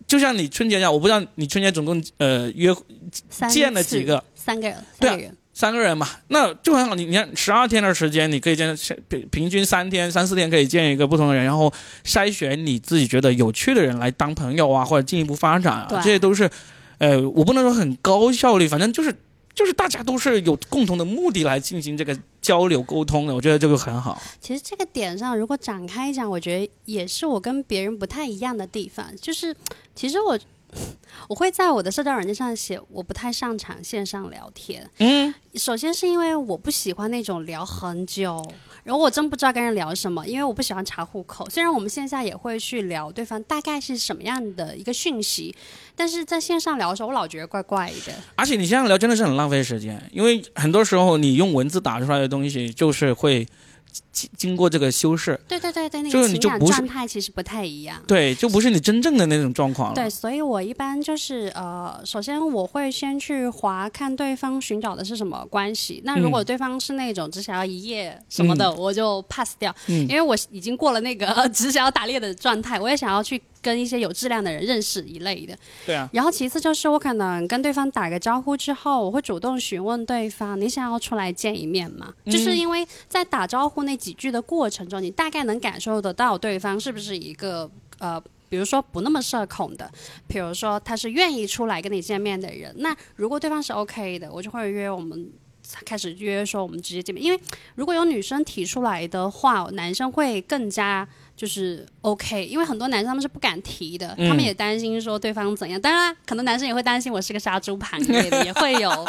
就像你春节一样，我不知道你春节总共呃约见了几个？三个人，对、啊，三个人嘛，那就很好。你你看，十二天的时间，你可以见平平均三天、三四天可以见一个不同的人，然后筛选你自己觉得有趣的人来当朋友啊，或者进一步发展啊，这些都是，呃，我不能说很高效率，反正就是。就是大家都是有共同的目的来进行这个交流沟通的，我觉得这个很好。其实这个点上，如果展开讲，我觉得也是我跟别人不太一样的地方，就是其实我我会在我的社交软件上写我不太擅长线上聊天。嗯，首先是因为我不喜欢那种聊很久，然后我真不知道跟人聊什么，因为我不喜欢查户口。虽然我们线下也会去聊对方大概是什么样的一个讯息，但是在线上聊的时候，我老觉得怪怪的。而且你线上聊真的是很浪费时间，因为很多时候你用文字打出来的东西就是会经过这个修饰，对对对对，那个情感状态其实不太一样，对，就不是你真正的那种状况了。对，所以我一般就是呃，首先我会先去滑看对方寻找的是什么关系。那如果对方是那种只想要一夜什么的，嗯、我就 pass 掉、嗯，因为我已经过了那个只想要打猎的状态，我也想要去跟一些有质量的人认识一类的。对啊。然后其次就是我可能跟对方打个招呼之后，我会主动询问对方你想要出来见一面吗、嗯、就是因为在打招呼那几句的过程中，你大概能感受得到对方是不是一个呃比如说不那么社恐的，比如说他是愿意出来跟你见面的人。那如果对方是 OK 的，我就会约我们开始约说我们直接见面，因为如果有女生提出来的话，男生会更加就是 OK， 因为很多男生他们是不敢提的、嗯、他们也担心说对方怎样。当然可能男生也会担心我是个杀猪盘之类的，也会有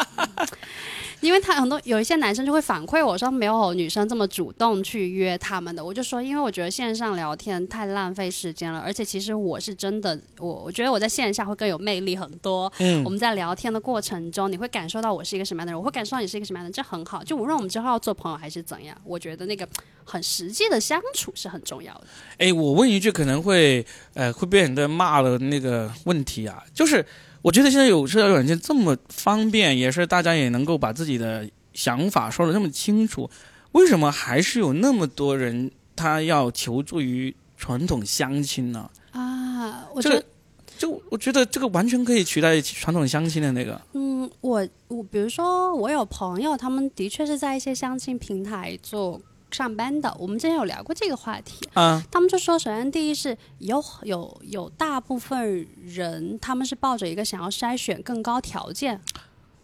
因为他很多有一些男生就会反馈我说没有女生这么主动去约他们的。我就说因为我觉得线上聊天太浪费时间了，而且其实我是真的我我觉得我在线下会更有魅力很多、嗯、我们在聊天的过程中你会感受到我是一个什么样的人，我会感受到你是一个什么样的人，这很好，就无论我们之后要做朋友还是怎样，我觉得那个很实际的相处是很重要的。哎，我问一句可能会呃会被很多人骂的那个问题啊，就是我觉得现在有社交软件这么方便，也是大家也能够把自己的想法说得那么清楚，为什么还是有那么多人他要求助于传统相亲呢？啊，我觉得、这个就我觉得这个完全可以取代传统相亲的那个。嗯，我我比如说我有朋友，他们的确是在一些相亲平台做上班的，我们之前有聊过这个话题啊。他们就说，首先第一是有有有大部分人他们是抱着一个想要筛选更高条件。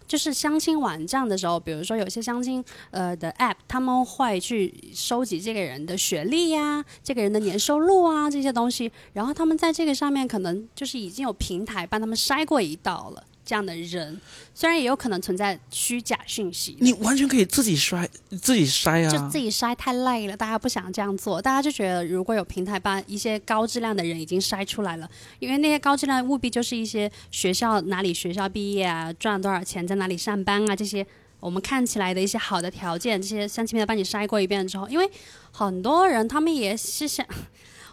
就是相亲网站的时候，比如说有些相亲呃的 app， 他们会去收集这个人的学历呀、啊、这个人的年收入啊这些东西，然后他们在这个上面可能就是已经有平台帮他们筛过一道了这样的人，虽然也有可能存在虚假讯息，你完全可以自己筛自己筛啊，就自己筛太累了，大家不想这样做，大家就觉得如果有平台把一些高质量的人已经筛出来了，因为那些高质量务必就是一些学校哪里学校毕业啊，赚多少钱，在哪里上班啊，这些我们看起来的一些好的条件，这些相亲平台帮你筛过一遍之后，因为很多人他们也是想。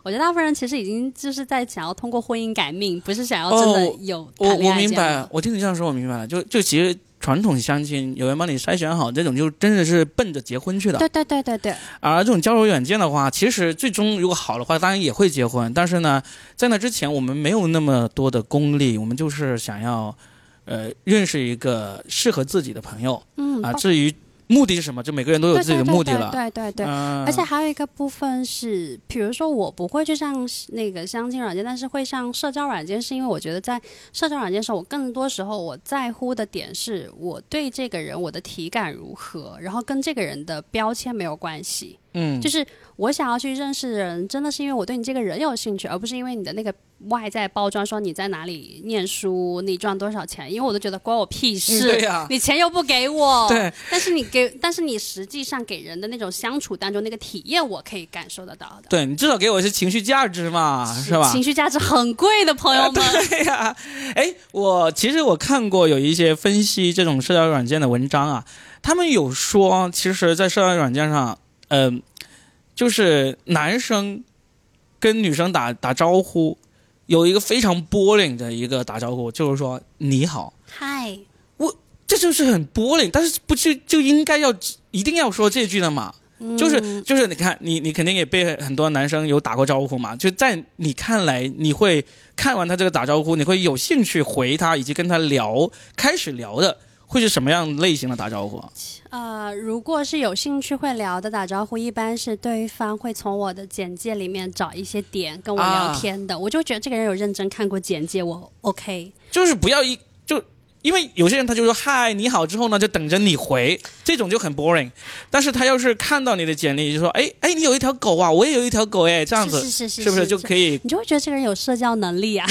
我觉得大部分人其实已经就是在想要通过婚姻改命，不是想要真的有谈恋爱这样的、哦、我, 我明白，我听你这样说我明白了，就就其实传统相亲有人帮你筛选好，这种就真的是奔着结婚去的。对对对对对。而这种交友软件的话，其实最终如果好的话，当然也会结婚，但是呢，在那之前我们没有那么多的功利，我们就是想要呃认识一个适合自己的朋友。嗯啊，至于。目的是什么？就每个人都有自己的目的了。对对 对, 对, 对, 对, 对, 对、呃、而且还有一个部分是，比如说我不会去上那个相亲软件，但是会上社交软件，是因为我觉得在社交软件上，我更多时候我在乎的点是我对这个人我的体感如何，然后跟这个人的标签没有关系。嗯，就是我想要去认识的人，真的是因为我对你这个人有兴趣，而不是因为你的那个外在包装，说你在哪里念书，你赚多少钱，因为我都觉得关我屁事。嗯、对呀、啊，你钱又不给我。对，但是你给，但是你实际上给人的那种相处当中那个体验，我可以感受得到的。对，你至少给我一些情绪价值嘛，是吧？情绪价值很贵的，朋友们。呃、对呀、啊，哎，我其实我看过有一些分析这种社交软件的文章啊，他们有说，其实，在社交软件上。嗯、呃，就是男生跟女生打打招呼，有一个非常 boring 的一个打招呼，就是说你好，嗨，我这就是很 boring， 但是不就就应该要一定要说这句的嘛？嗯、就是就是你看你你肯定也被很多男生有打过招呼嘛？就在你看来，你会看完他这个打招呼，你会有兴趣回他以及跟他聊，开始聊的。会是什么样类型的打招呼啊？呃，如果是有兴趣会聊的打招呼，一般是对方会从我的简介里面找一些点跟我聊天的，啊、我就觉得这个人有认真看过简介，我 OK。就是不要一就，因为有些人他就说嗨你好之后呢，就等着你回，这种就很 boring。但是他要是看到你的简历就说哎哎你有一条狗啊，我也有一条狗哎，这样子是是是 是, 是, 是, 是, 是, 是不是就可以？你就会觉得这个人有社交能力啊。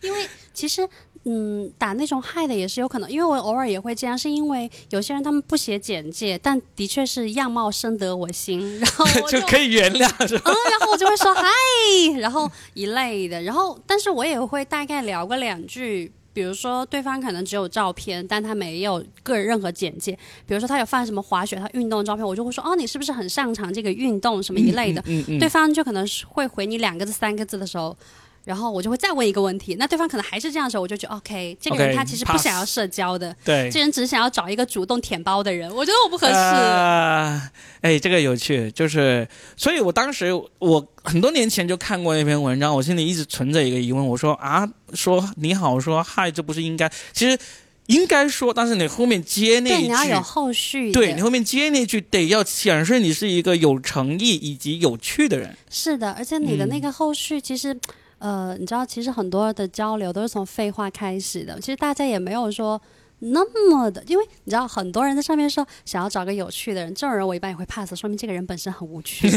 因为其实嗯，打那种嗨的也是有可能，因为我偶尔也会这样，是因为有些人他们不写简介，但的确是样貌深得我心，然后我 就, 就可以原谅是吧？嗯，然后我就会说嗨然后一类的，然后但是我也会大概聊个两句，比如说对方可能只有照片，但他没有个人任何简介，比如说他有放什么滑雪他运动照片，我就会说哦，你是不是很擅长这个运动什么一类的、嗯嗯嗯嗯、对方就可能会回你两个字三个字的时候，然后我就会再问一个问题，那对方可能还是这样的时候，我就觉得 OK， 这个人他其实不想要社交的， okay, 对，这人只想要找一个主动舔包的人，我觉得我不合适。哎、呃，这个有趣，就是，所以我当时我很多年前就看过那篇文章，我心里一直存着一个疑问，我说啊，说你好，说嗨，这不是应该，其实。应该说，但是你后面接那一句，对，你要有后续。对，你后面接那句，得要显示你是一个有诚意以及有趣的人。是的，而且你的那个后续，其实、嗯，呃，你知道，其实很多的交流都是从废话开始的。其实大家也没有说那么的，因为你知道，很多人在上面说想要找个有趣的人，这种人我一般也会 pass， 说明这个人本身很无趣。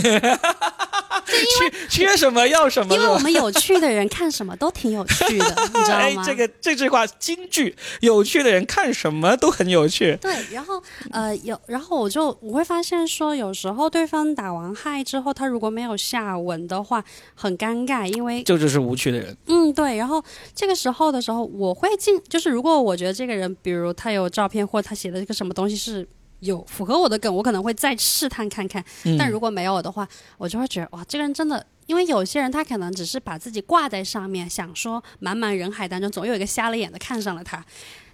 缺什么要什么，因为我们有趣的人看什么都挺有趣的你知道吗、哎、这个这句话金句，有趣的人看什么都很有趣。对，然后呃有然后我就我会发现说，有时候对方打完嗨之后，他如果没有下文的话很尴尬，因为就就是无趣的人。嗯，对，然后这个时候的时候我会进，就是如果我觉得这个人比如他有照片或他写的这个什么东西是有符合我的梗，我可能会再试探看看、嗯、但如果没有的话，我就会觉得哇，这个人真的，因为有些人他可能只是把自己挂在上面，想说茫茫人海当中总有一个瞎了眼的看上了他。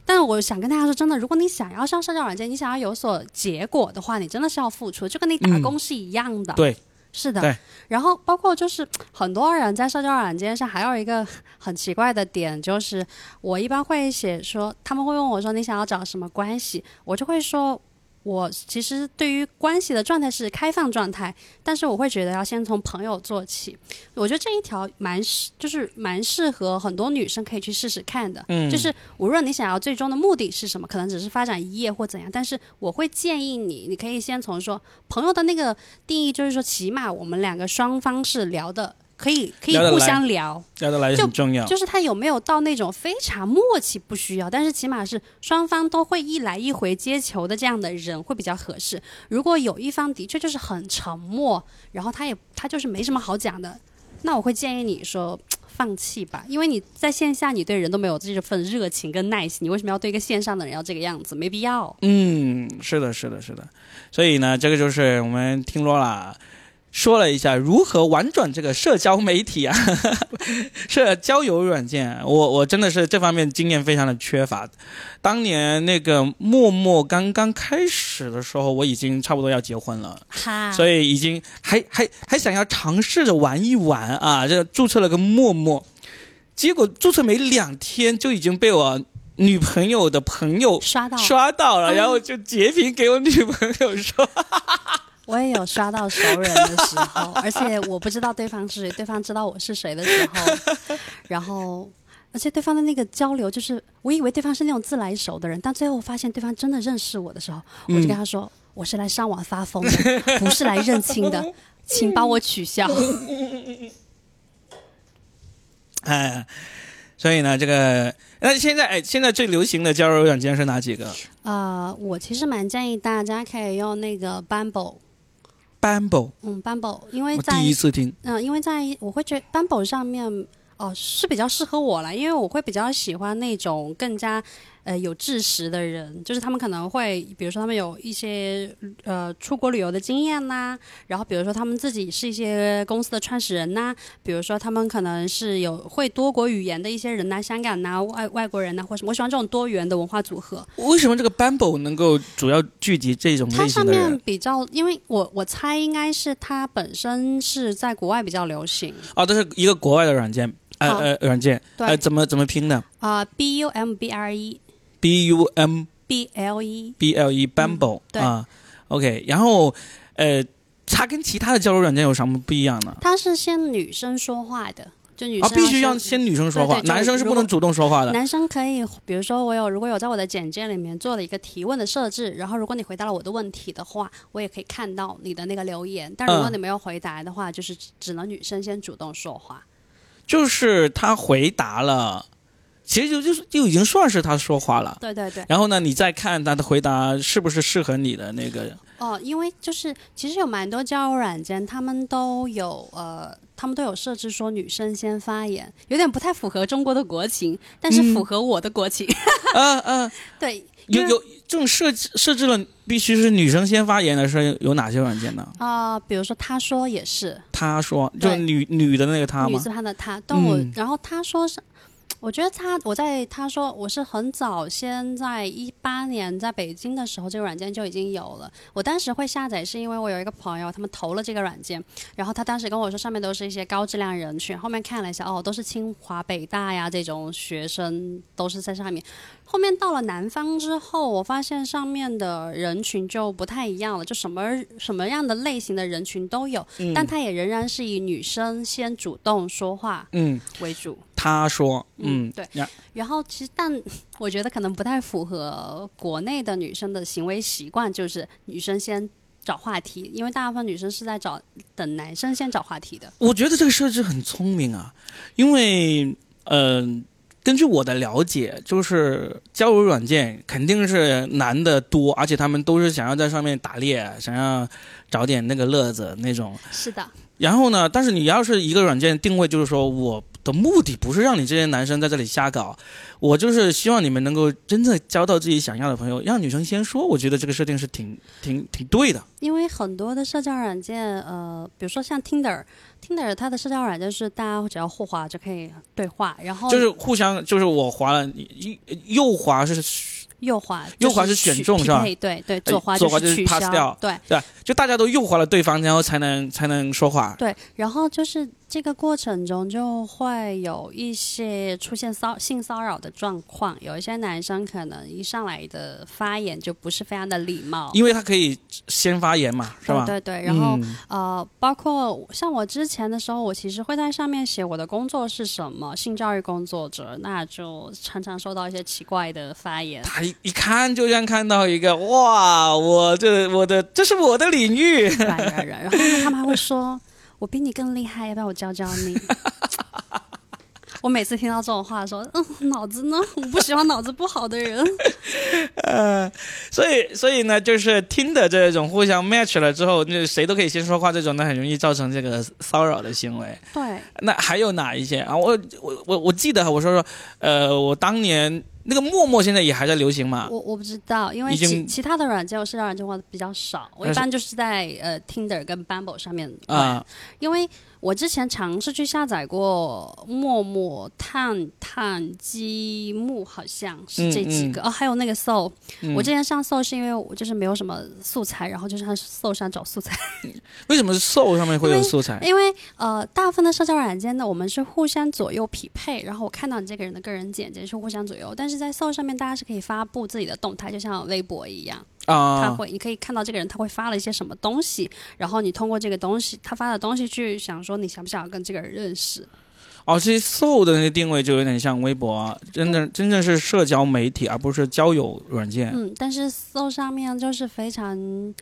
但我想跟大家说真的，如果你想要上社交软件，你想要有所结果的话，你真的是要付出，就跟你打工是一样的、嗯、对，是的。然后包括就是很多人在社交软件上还有一个很奇怪的点，就是我一般会写说，他们会问我说你想要找什么关系，我就会说我其实对于关系的状态是开放状态，但是我会觉得要先从朋友做起。我觉得这一条蛮就是蛮适合很多女生可以去试试看的、嗯、就是无论你想要最终的目的是什么，可能只是发展一夜或怎样，但是我会建议你你可以先从说朋友的那个定义，就是说起码我们两个双方是聊的可以可以互相聊，聊得来很重要。就是他有没有到那种非常默契不需要，但是起码是双方都会一来一回接球的这样的人会比较合适。如果有一方的确就是很沉默，然后他也他就是没什么好讲的，那我会建议你说放弃吧，因为你在线下你对人都没有这份热情跟耐心，你为什么要对一个线上的人要这个样子？没必要。嗯，是的，是的，是的。所以呢，这个就是我们听说了。说了一下如何玩转这个社交媒体啊，呵呵社交友软件、啊、我我真的是这方面经验非常的缺乏。当年那个陌陌刚刚开始的时候，我已经差不多要结婚了，所以已经还还还想要尝试着玩一玩啊，就注册了个陌陌，结果注册没两天就已经被我女朋友的朋友刷到刷到了、嗯、然后就截屏给我女朋友说。我也有刷到熟人的时候，而且我不知道对方是谁，对方知道我是谁的时候，然后而且对方的那个交流，就是我以为对方是那种自来熟的人，但最后我发现对方真的认识我的时候，我就跟他说、嗯、我是来上网发疯的，不是来认亲的，请把我取笑。哎，所以呢，这个那现在哎，现在最流行的交友软件是哪几个？啊、呃，我其实蛮建议大家可以用那个 Bumble。Bumble， 嗯 ，Bumble， 因为在我第一次听，嗯、呃，因为在我会觉得 Bumble 上面哦、呃、是比较适合我了，因为我会比较喜欢那种更加呃有知识的人，就是他们可能会，比如说他们有一些呃出国旅游的经验啦，然后比如说他们自己是一些公司的创始人呐，比如说他们可能是有会多国语言的一些人呐，香港呐，外外国人呐，或什么，我喜欢这种多元的文化组合。为什么这个 Bumble 能够主要聚集这种类型的人？它上面比较，因为我我猜应该是它本身是在国外比较流行。哦，这是一个国外的软件，呃呃软件，呃怎么怎么拼的？啊、呃、，B U M B R E。B U M B L E B L E Bumble、嗯、啊 ，OK， 然后呃，它跟其他的交流软件有什么不一样呢？它是先女生说话的，就女生、啊、必须要先女生说话，对对，男生是不能主动说话的。男生可以，比如说我有如果有在我的简介里面做了一个提问的设置，然后如果你回答了我的问题的话，我也可以看到你的那个留言。但如果你没有回答的话，嗯、就是只能女生先主动说话。就是他回答了。其实就就就已经算是他说话了。对对对。然后呢，你再看他的回答是不是适合你的那个。哦，因为就是其实有蛮多交友软件，他们都有呃，他们都有设置说女生先发言，有点不太符合中国的国情，但是符合我的国情。嗯嗯、呃呃，对。有有这种设置设置了必须是女生先发言的是有哪些软件呢？啊、呃，比如说他说也是。他说就女女的那个他吗？女字旁的他，但我、嗯、然后他说是。我觉得他，我在他说我是很早先在一八年在北京的时候，这个软件就已经有了。我当时会下载，是因为我有一个朋友，他们投了这个软件，然后他当时跟我说上面都是一些高质量人群，后面看了一下，哦，都是清华、北大呀这种学生都是在上面。后面到了南方之后，我发现上面的人群就不太一样了，就什么什么样的类型的人群都有，嗯、但他也仍然是以女生先主动说话为主。嗯，他说嗯，对，然后其实但我觉得可能不太符合国内的女生的行为习惯，就是女生先找话题，因为大部分女生是在找等男生先找话题的。我觉得这个设置很聪明啊，因为嗯、呃，根据我的了解，就是交友软件肯定是男的多，而且他们都是想要在上面打猎，想要找点那个乐子那种。是的。然后呢，但是你要是一个软件定位，就是说我的目的不是让你这些男生在这里瞎搞，我就是希望你们能够真正交到自己想要的朋友，让女生先说。我觉得这个设定是挺挺挺对的，因为很多的社交软件，呃，比如说像 Tinder，Tinder Tinder 它的社交软件是大家只要互滑就可以对话，然后就是互相就是我滑了，右滑是右滑，右滑是选中是吧？对对，左滑左滑就是 pass 掉，对对，就大家都右滑了对方，然后才能才能说话。对，然后就是。这个过程中就会有一些出现骚性骚扰的状况，有一些男生可能一上来的发言就不是非常的礼貌，因为他可以先发言嘛，是吧？对对对。然后、嗯、呃，包括像我之前的时候，我其实会在上面写我的工作是什么，性教育工作者，那就常常收到一些奇怪的发言。他一看就像看到一个哇，我这我的这是我的领域。然后他们还会说。我比你更厉害，要不要我教教你？我每次听到这种话说，嗯，脑子呢？我不喜欢脑子不好的人。呃，所以所以呢，就是听的这种互相 match 了之后，那谁都可以先说话，这种呢很容易造成这个骚扰的行为。对。那还有哪一些啊？我我我我记得我说说，呃，我当年。那个陌陌现在也还在流行嘛？我我不知道，因为 其, 其他的软件我社交软件玩的比较少，我一般就是在呃 Tinder 跟 Bumble 上面玩、嗯，因为我之前尝试去下载过陌陌、探探、积木，好像是这几个、嗯嗯、哦，还有那个 Soul、嗯。我之前上 Soul 是因为我就是没有什么素材，然后就上 Soul 上找素材。为什么 Soul 上面会有素材？因为, 因为呃，大部分的社交软件呢，我们是互相左右匹配，然后我看到你这个人的个人简介是互相左右，但是。在 Soul 上面，大家是可以发布自己的动态，就像微博一样。啊，他会，你可以看到这个人他会发了一些什么东西，然后你通过这个东西，他发的东西去想说你想不想跟这个人认识。哦，这 Soul 的那个定位就有点像微博、啊，真的真正是社交媒体，而不是交友软件。嗯，但是 Soul 上面就是非常。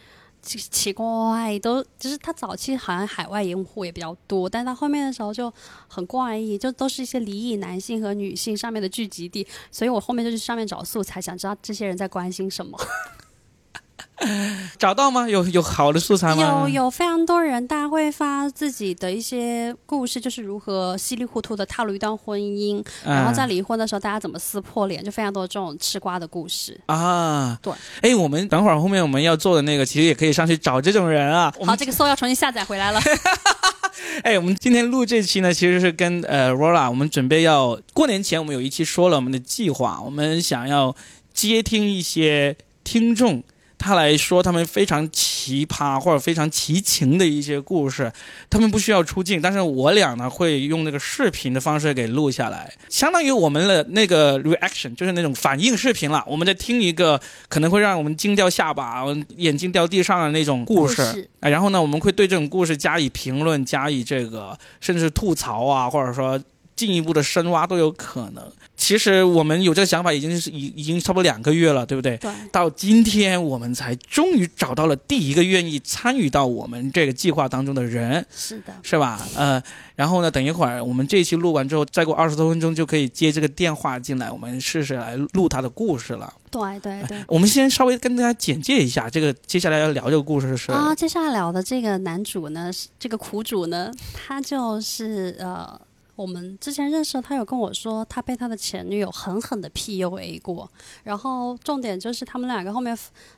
奇怪，都就是他早期好像海外用户也比较多，但到后面的时候就很怪异，就都是一些离异男性和女性上面的聚集地，所以我后面就去上面找素材，想知道这些人在关心什么。找到吗？有有好的素材吗？有有非常多人，大家会发自己的一些故事，就是如何稀里糊涂的踏入一段婚姻、嗯，然后在离婚的时候大家怎么撕破脸，就非常多这种吃瓜的故事啊。对，哎，我们等会儿后面我们要做的那个，其实也可以上去找这种人啊。好，这个搜要重新下载回来了。哎，我们今天录这期呢，其实是跟呃 Laura， 我们准备要过年前，我们有一期说了我们的计划，我们想要接听一些听众。他来说他们非常奇葩或者非常奇情的一些故事，他们不需要出镜，但是我俩呢会用那个视频的方式给录下来，相当于我们的那个 reaction， 就是那种反应视频了。我们在听一个可能会让我们惊掉下巴、眼睛掉地上的那种故事、啊、然后呢我们会对这种故事加以评论，加以这个甚至吐槽啊，或者说进一步的深挖都有可能。其实我们有这个想法已经是已经差不多两个月了，对不对？对。到今天我们才终于找到了第一个愿意参与到我们这个计划当中的人。是的。是吧？呃，然后呢，等一会儿我们这一期录完之后，再过二十多分钟就可以接这个电话进来，我们试试来录他的故事了。对对对、呃。我们先稍微跟大家简介一下，这个接下来要聊这个故事是啊，接下来聊的这个男主呢，这个苦主呢，他就是呃。我们之前认识，他有跟我说他被他的前女友狠狠的 P U A 过，然后重点就是他们两个后面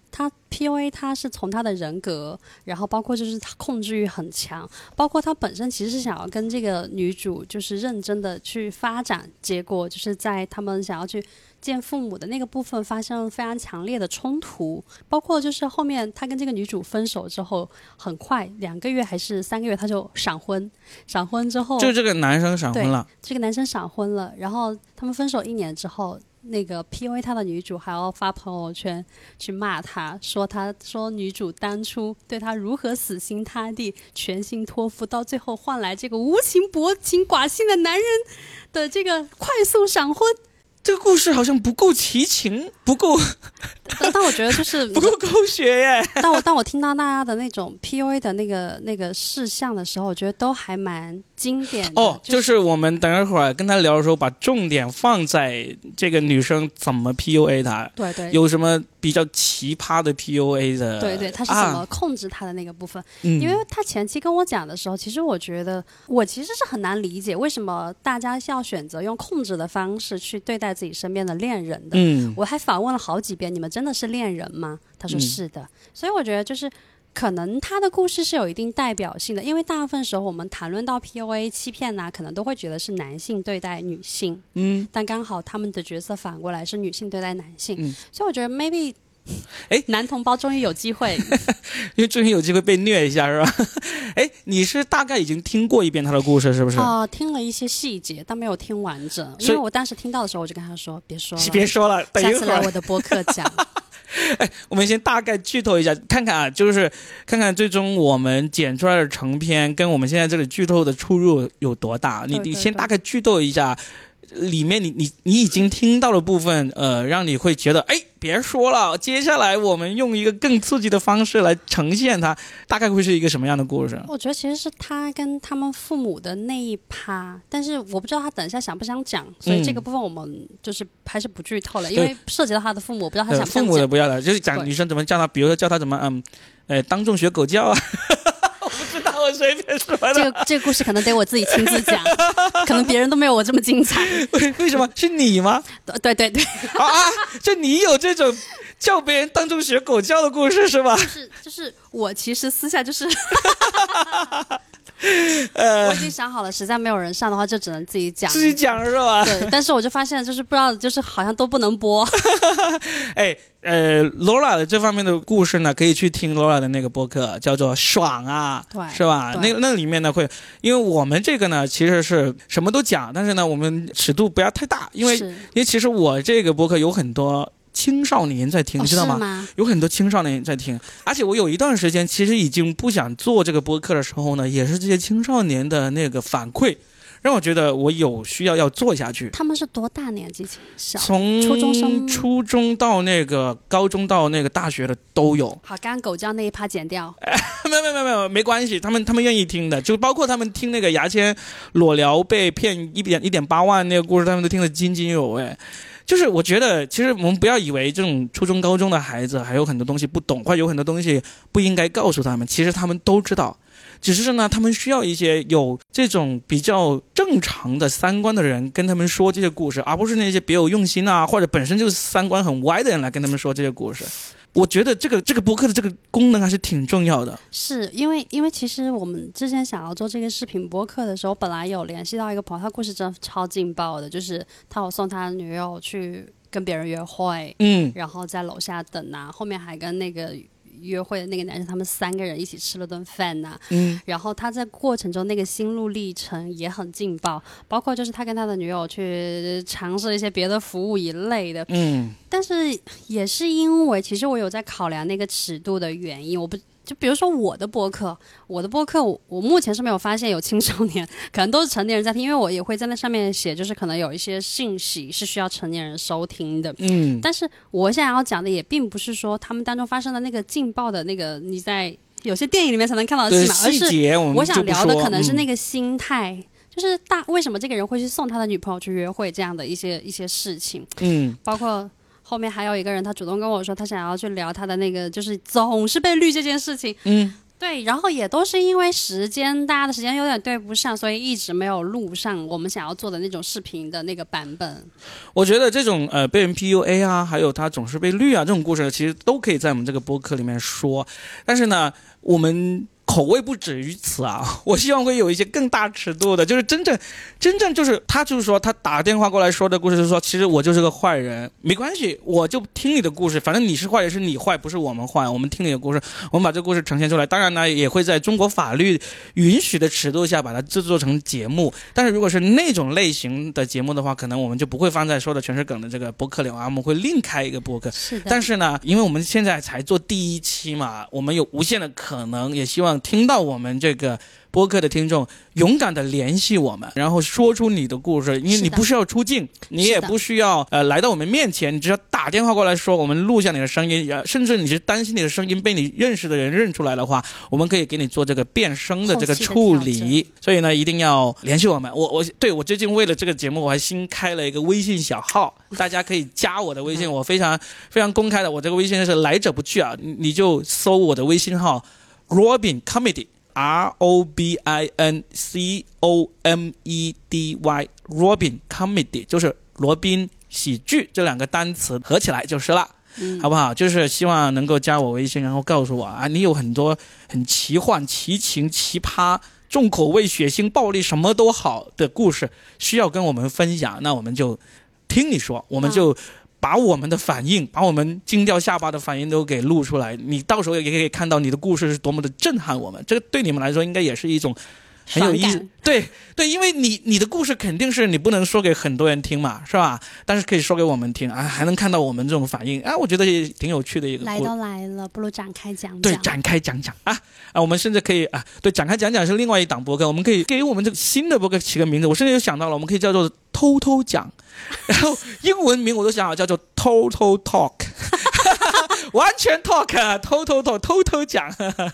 他 P U A 他是从他的人格，然后包括就是他控制欲很强，包括他本身其实是想要跟这个女主就是认真的去发展，结果就是在他们想要去见父母的那个部分发生非常强烈的冲突，包括就是后面他跟这个女主分手之后，很快两个月还是三个月他就闪婚，闪婚之后就这个男生闪婚了，这个男生闪婚了，然后他们分手一年之后，那个 P U A 他的女主还要发朋友圈去骂他，说他说女主当初对他如何死心塌地全心托付，到最后换来这个无情薄情寡心的男人的这个快速闪婚。这个故事好像不够奇情，不够，但我觉得就是不够狗血耶。但我当我听到大家的那种 P U A 的那个那个事项的时候，我觉得都还蛮经典的。哦，就是、就是我们等一会儿跟他聊的时候，把重点放在这个女生怎么 P U A 他，对对，有什么比较奇葩的 P U A 的，对对，他是怎么控制他的那个部分、啊嗯？因为他前期跟我讲的时候，其实我觉得我其实是很难理解为什么大家要选择用控制的方式去对待自己身边的恋人的、嗯、我还反问了好几遍，你们真的是恋人吗？他说是的、嗯、所以我觉得就是可能他的故事是有一定代表性的，因为大部分时候我们谈论到 P U A 欺骗啊，可能都会觉得是男性对待女性、嗯、但刚好他们的角色反过来是女性对待男性、嗯、所以我觉得 maybe哎，男同胞终于有机会，因为终于有机会被虐一下是吧？哎，你是大概已经听过一遍他的故事是不是？哦、呃，听了一些细节，但没有听完整。因为我当时听到的时候，我就跟他说：“别说了，别说了，等一会儿下次来我的播客讲。”哎，我们先大概剧透一下，看看啊，就是看看最终我们剪出来的成片跟我们现在这里剧透的出入有多大。你你先大概剧透一下。里面你你你已经听到的部分，呃，让你会觉得，哎，别说了，接下来我们用一个更刺激的方式来呈现它，大概会是一个什么样的故事？我觉得其实是他跟他们父母的那一趴，但是我不知道他等一下想不想讲，所以这个部分我们就是还是不剧透了，嗯、因为涉及到他的父母，我不知道他想不想讲。父母的不要了，就是讲女生怎么叫他，比如说叫他怎么嗯，呃，当众学狗叫啊。我随便说的、这个、这个故事可能得我自己亲自讲可能别人都没有我这么精彩。为什么是你吗？对对对啊就你有这种叫别人当中学狗叫的故事是吧？就是就是我其实私下就是呃，我已经想好了，实在没有人上的话，就只能自己讲。自己讲是吧？对，但是我就发现，就是不知道，就是好像都不能播。哎，呃 ，Laura 的这方面的故事呢，可以去听 Laura 的那个播客，叫做《爽啊》，对，是吧？那那里面呢会，因为我们这个呢其实是什么都讲，但是呢我们尺度不要太大，因为因为其实我这个播客有很多。青少年在听、哦、知道 吗, 吗有很多青少年在听，而且我有一段时间其实已经不想做这个播客的时候呢，也是这些青少年的那个反馈让我觉得我有需要要做下去。他们是多大年纪？小从初中生，初中到那个高中到那个大学的都有。好，刚刚狗叫那一趴剪掉、哎、没有没有没有没关系，他们他们愿意听的，就包括他们听那个牙签裸聊被骗一点一点八万那个故事，他们都听得津津有味。就是我觉得其实我们不要以为这种初中高中的孩子还有很多东西不懂，或者有很多东西不应该告诉他们，其实他们都知道，只是呢他们需要一些有这种比较正常的三观的人跟他们说这些故事，而不是那些别有用心啊或者本身就是三观很歪的人来跟他们说这些故事。我觉得这个这个播客的这个功能还是挺重要的，是因为因为其实我们之前想要做这个视频播客的时候，本来有联系到一个朋友，他故事真的超劲爆的，就是他有送他女友去跟别人约会，嗯，然后在楼下等啊，后面还跟那个约会的那个男生他们三个人一起吃了顿饭啊，嗯，然后他在过程中那个心路历程也很劲爆，包括就是他跟他的女友去尝试一些别的服务一类的，嗯，但是也是因为其实我有在考量那个尺度的原因，我不就比如说我的播客，我的播客我我目前是没有发现有青少年，可能都是成年人在听，因为我也会在那上面写，就是可能有一些信息是需要成年人收听的。嗯，但是我想要讲的也并不是说他们当中发生的那个劲爆的那个你在有些电影里面才能看到的戏嘛，而是我想聊的可能是那个心态。嗯，就是大为什么这个人会去送他的女朋友去约会这样的一些一些事情。嗯，包括后面还有一个人他主动跟我说他想要去聊他的那个就是总是被绿这件事情。嗯，对，然后也都是因为时间大家的时间有点对不上，所以一直没有录上我们想要做的那种视频的那个版本。我觉得这种呃被人 P U A 啊，还有他总是被绿啊这种故事其实都可以在我们这个播客里面说，但是呢我们口味不止于此啊！我希望会有一些更大尺度的，就是真正真正就是他就是说他打电话过来说的故事，就是说其实我就是个坏人，没关系，我就听你的故事，反正你是坏人是你坏，不是我们坏，我们听你的故事，我们把这个故事呈现出来，当然呢也会在中国法律允许的尺度下把它制作成节目，但是如果是那种类型的节目的话，可能我们就不会放在说的全是梗的这个播客里啊，我们会另开一个播客。是的，但是呢因为我们现在才做第一期嘛，我们有无限的可能，也希望听到我们这个播客的听众勇敢的联系我们，然后说出你的故事，因为你不需要出镜，你也不需要呃来到我们面前，你只要打电话过来说我们录下你的声音，呃、甚至你是担心你的声音被你认识的人认出来的话，我们可以给你做这个变声的这个处理，所以呢一定要联系我们。我我对我最近为了这个节目我还新开了一个微信小号，大家可以加我的微信，嗯，我非常非常公开的，我这个微信是来者不拒啊，你就搜我的微信号Robin Comedy R O B I N C O M E D Y Robin Comedy 就是罗宾喜剧这两个单词合起来就是了，嗯，好不好？就是希望能够加我微信，然后告诉我啊，你有很多很奇幻、奇情、奇葩、重口味、血腥、暴力，什么都好的故事需要跟我们分享，那我们就听你说，我们就。啊把我们的反应，把我们惊掉下巴的反应都给录出来，你到时候也可以看到你的故事是多么的震撼我们。这对你们来说应该也是一种很有意思，对对，因为你你的故事肯定是你不能说给很多人听嘛，是吧？但是可以说给我们听啊，还能看到我们这种反应啊，我觉得也挺有趣的一个。来都来了，不如展开讲讲。对，展开讲讲啊啊，我们甚至可以啊，对，展开讲讲是另外一档播客，我们可以给我们这个新的播客起个名字，我甚至有想到了，我们可以叫做偷偷讲，然后英文名我都想好叫做 Total Talk。完全 talk 啊，偷偷偷偷偷讲，呵呵，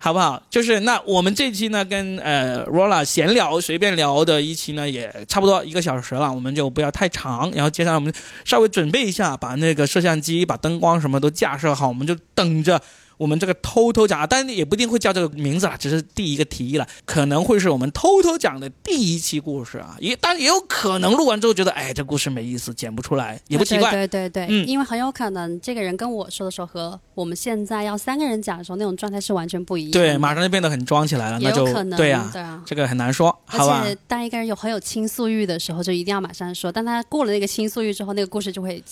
好不好？就是那我们这期呢，跟呃 Laura 闲聊随便聊的一期呢，也差不多一个小时了，我们就不要太长。然后接下来我们稍微准备一下，把那个摄像机、把灯光什么都架设好，我们就等着我们这个偷偷讲。但也不一定会叫这个名字了，只是第一个提议了，可能会是我们偷偷讲的第一期故事啊。也当然也有可能录完之后觉得，哎，这故事没意思，剪不出来，也不奇怪。啊，对对对对，嗯，因为很有可能这个人跟我说的时候和我们现在要三个人讲的时候那种状态是完全不一样的。对，马上就变得很装起来了，那就有可能。对啊，对啊，这个很难说，好吧？而且当一个人有很有倾诉欲的时候，就一定要马上说。但他过了那个倾诉欲之后，那个故事就会，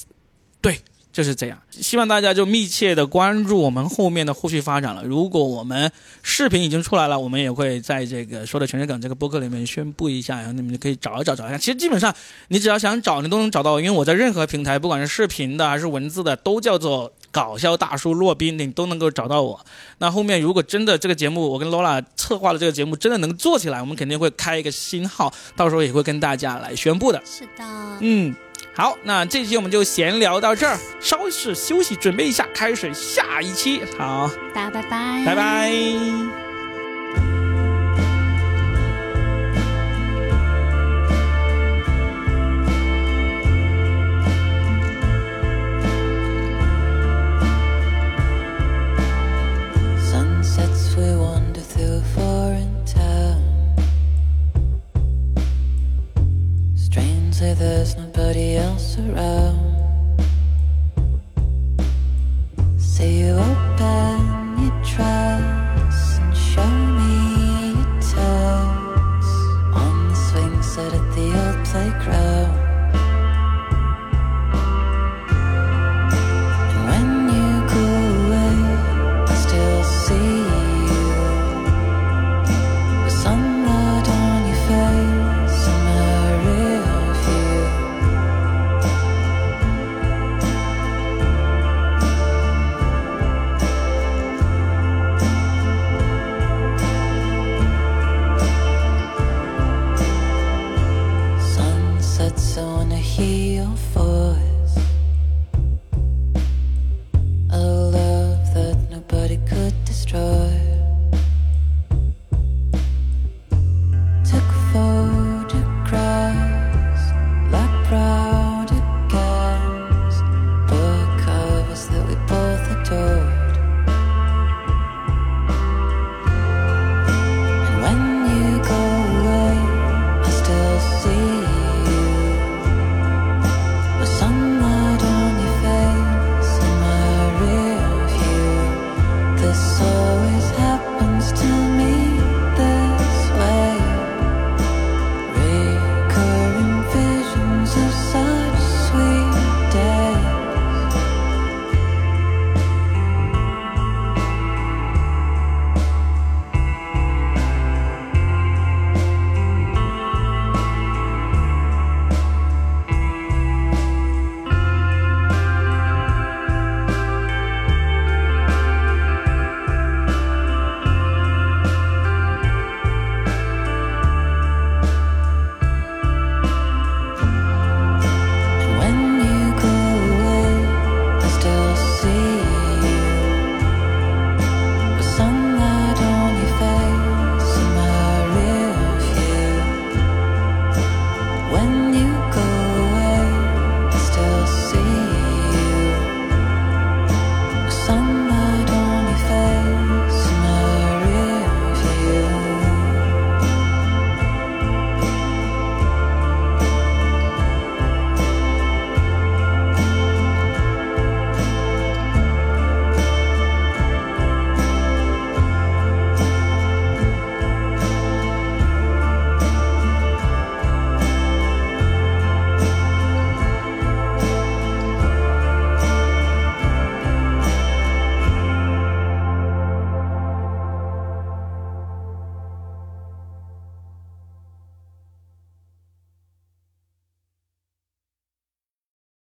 对。就是这样，希望大家就密切的关注我们后面的后续发展了。如果我们视频已经出来了，我们也会在这个说的全是梗这个播客里面宣布一下，然后你们就可以找一找找一下。其实基本上你只要想找，你都能找到，因为我在任何平台，不管是视频的还是文字的，都叫做搞笑大叔洛宾，你都能够找到我。那后面如果真的这个节目，我跟 Laura 策划了这个节目真的能做起来，我们肯定会开一个新号，到时候也会跟大家来宣布的。是的，嗯。好，那这期我们就闲聊到这儿，稍事休息，准备一下，开始下一期。好，大家拜拜，拜拜。There's nobody else around. Say you open your dress and show me your toes on the swing set at the old playground.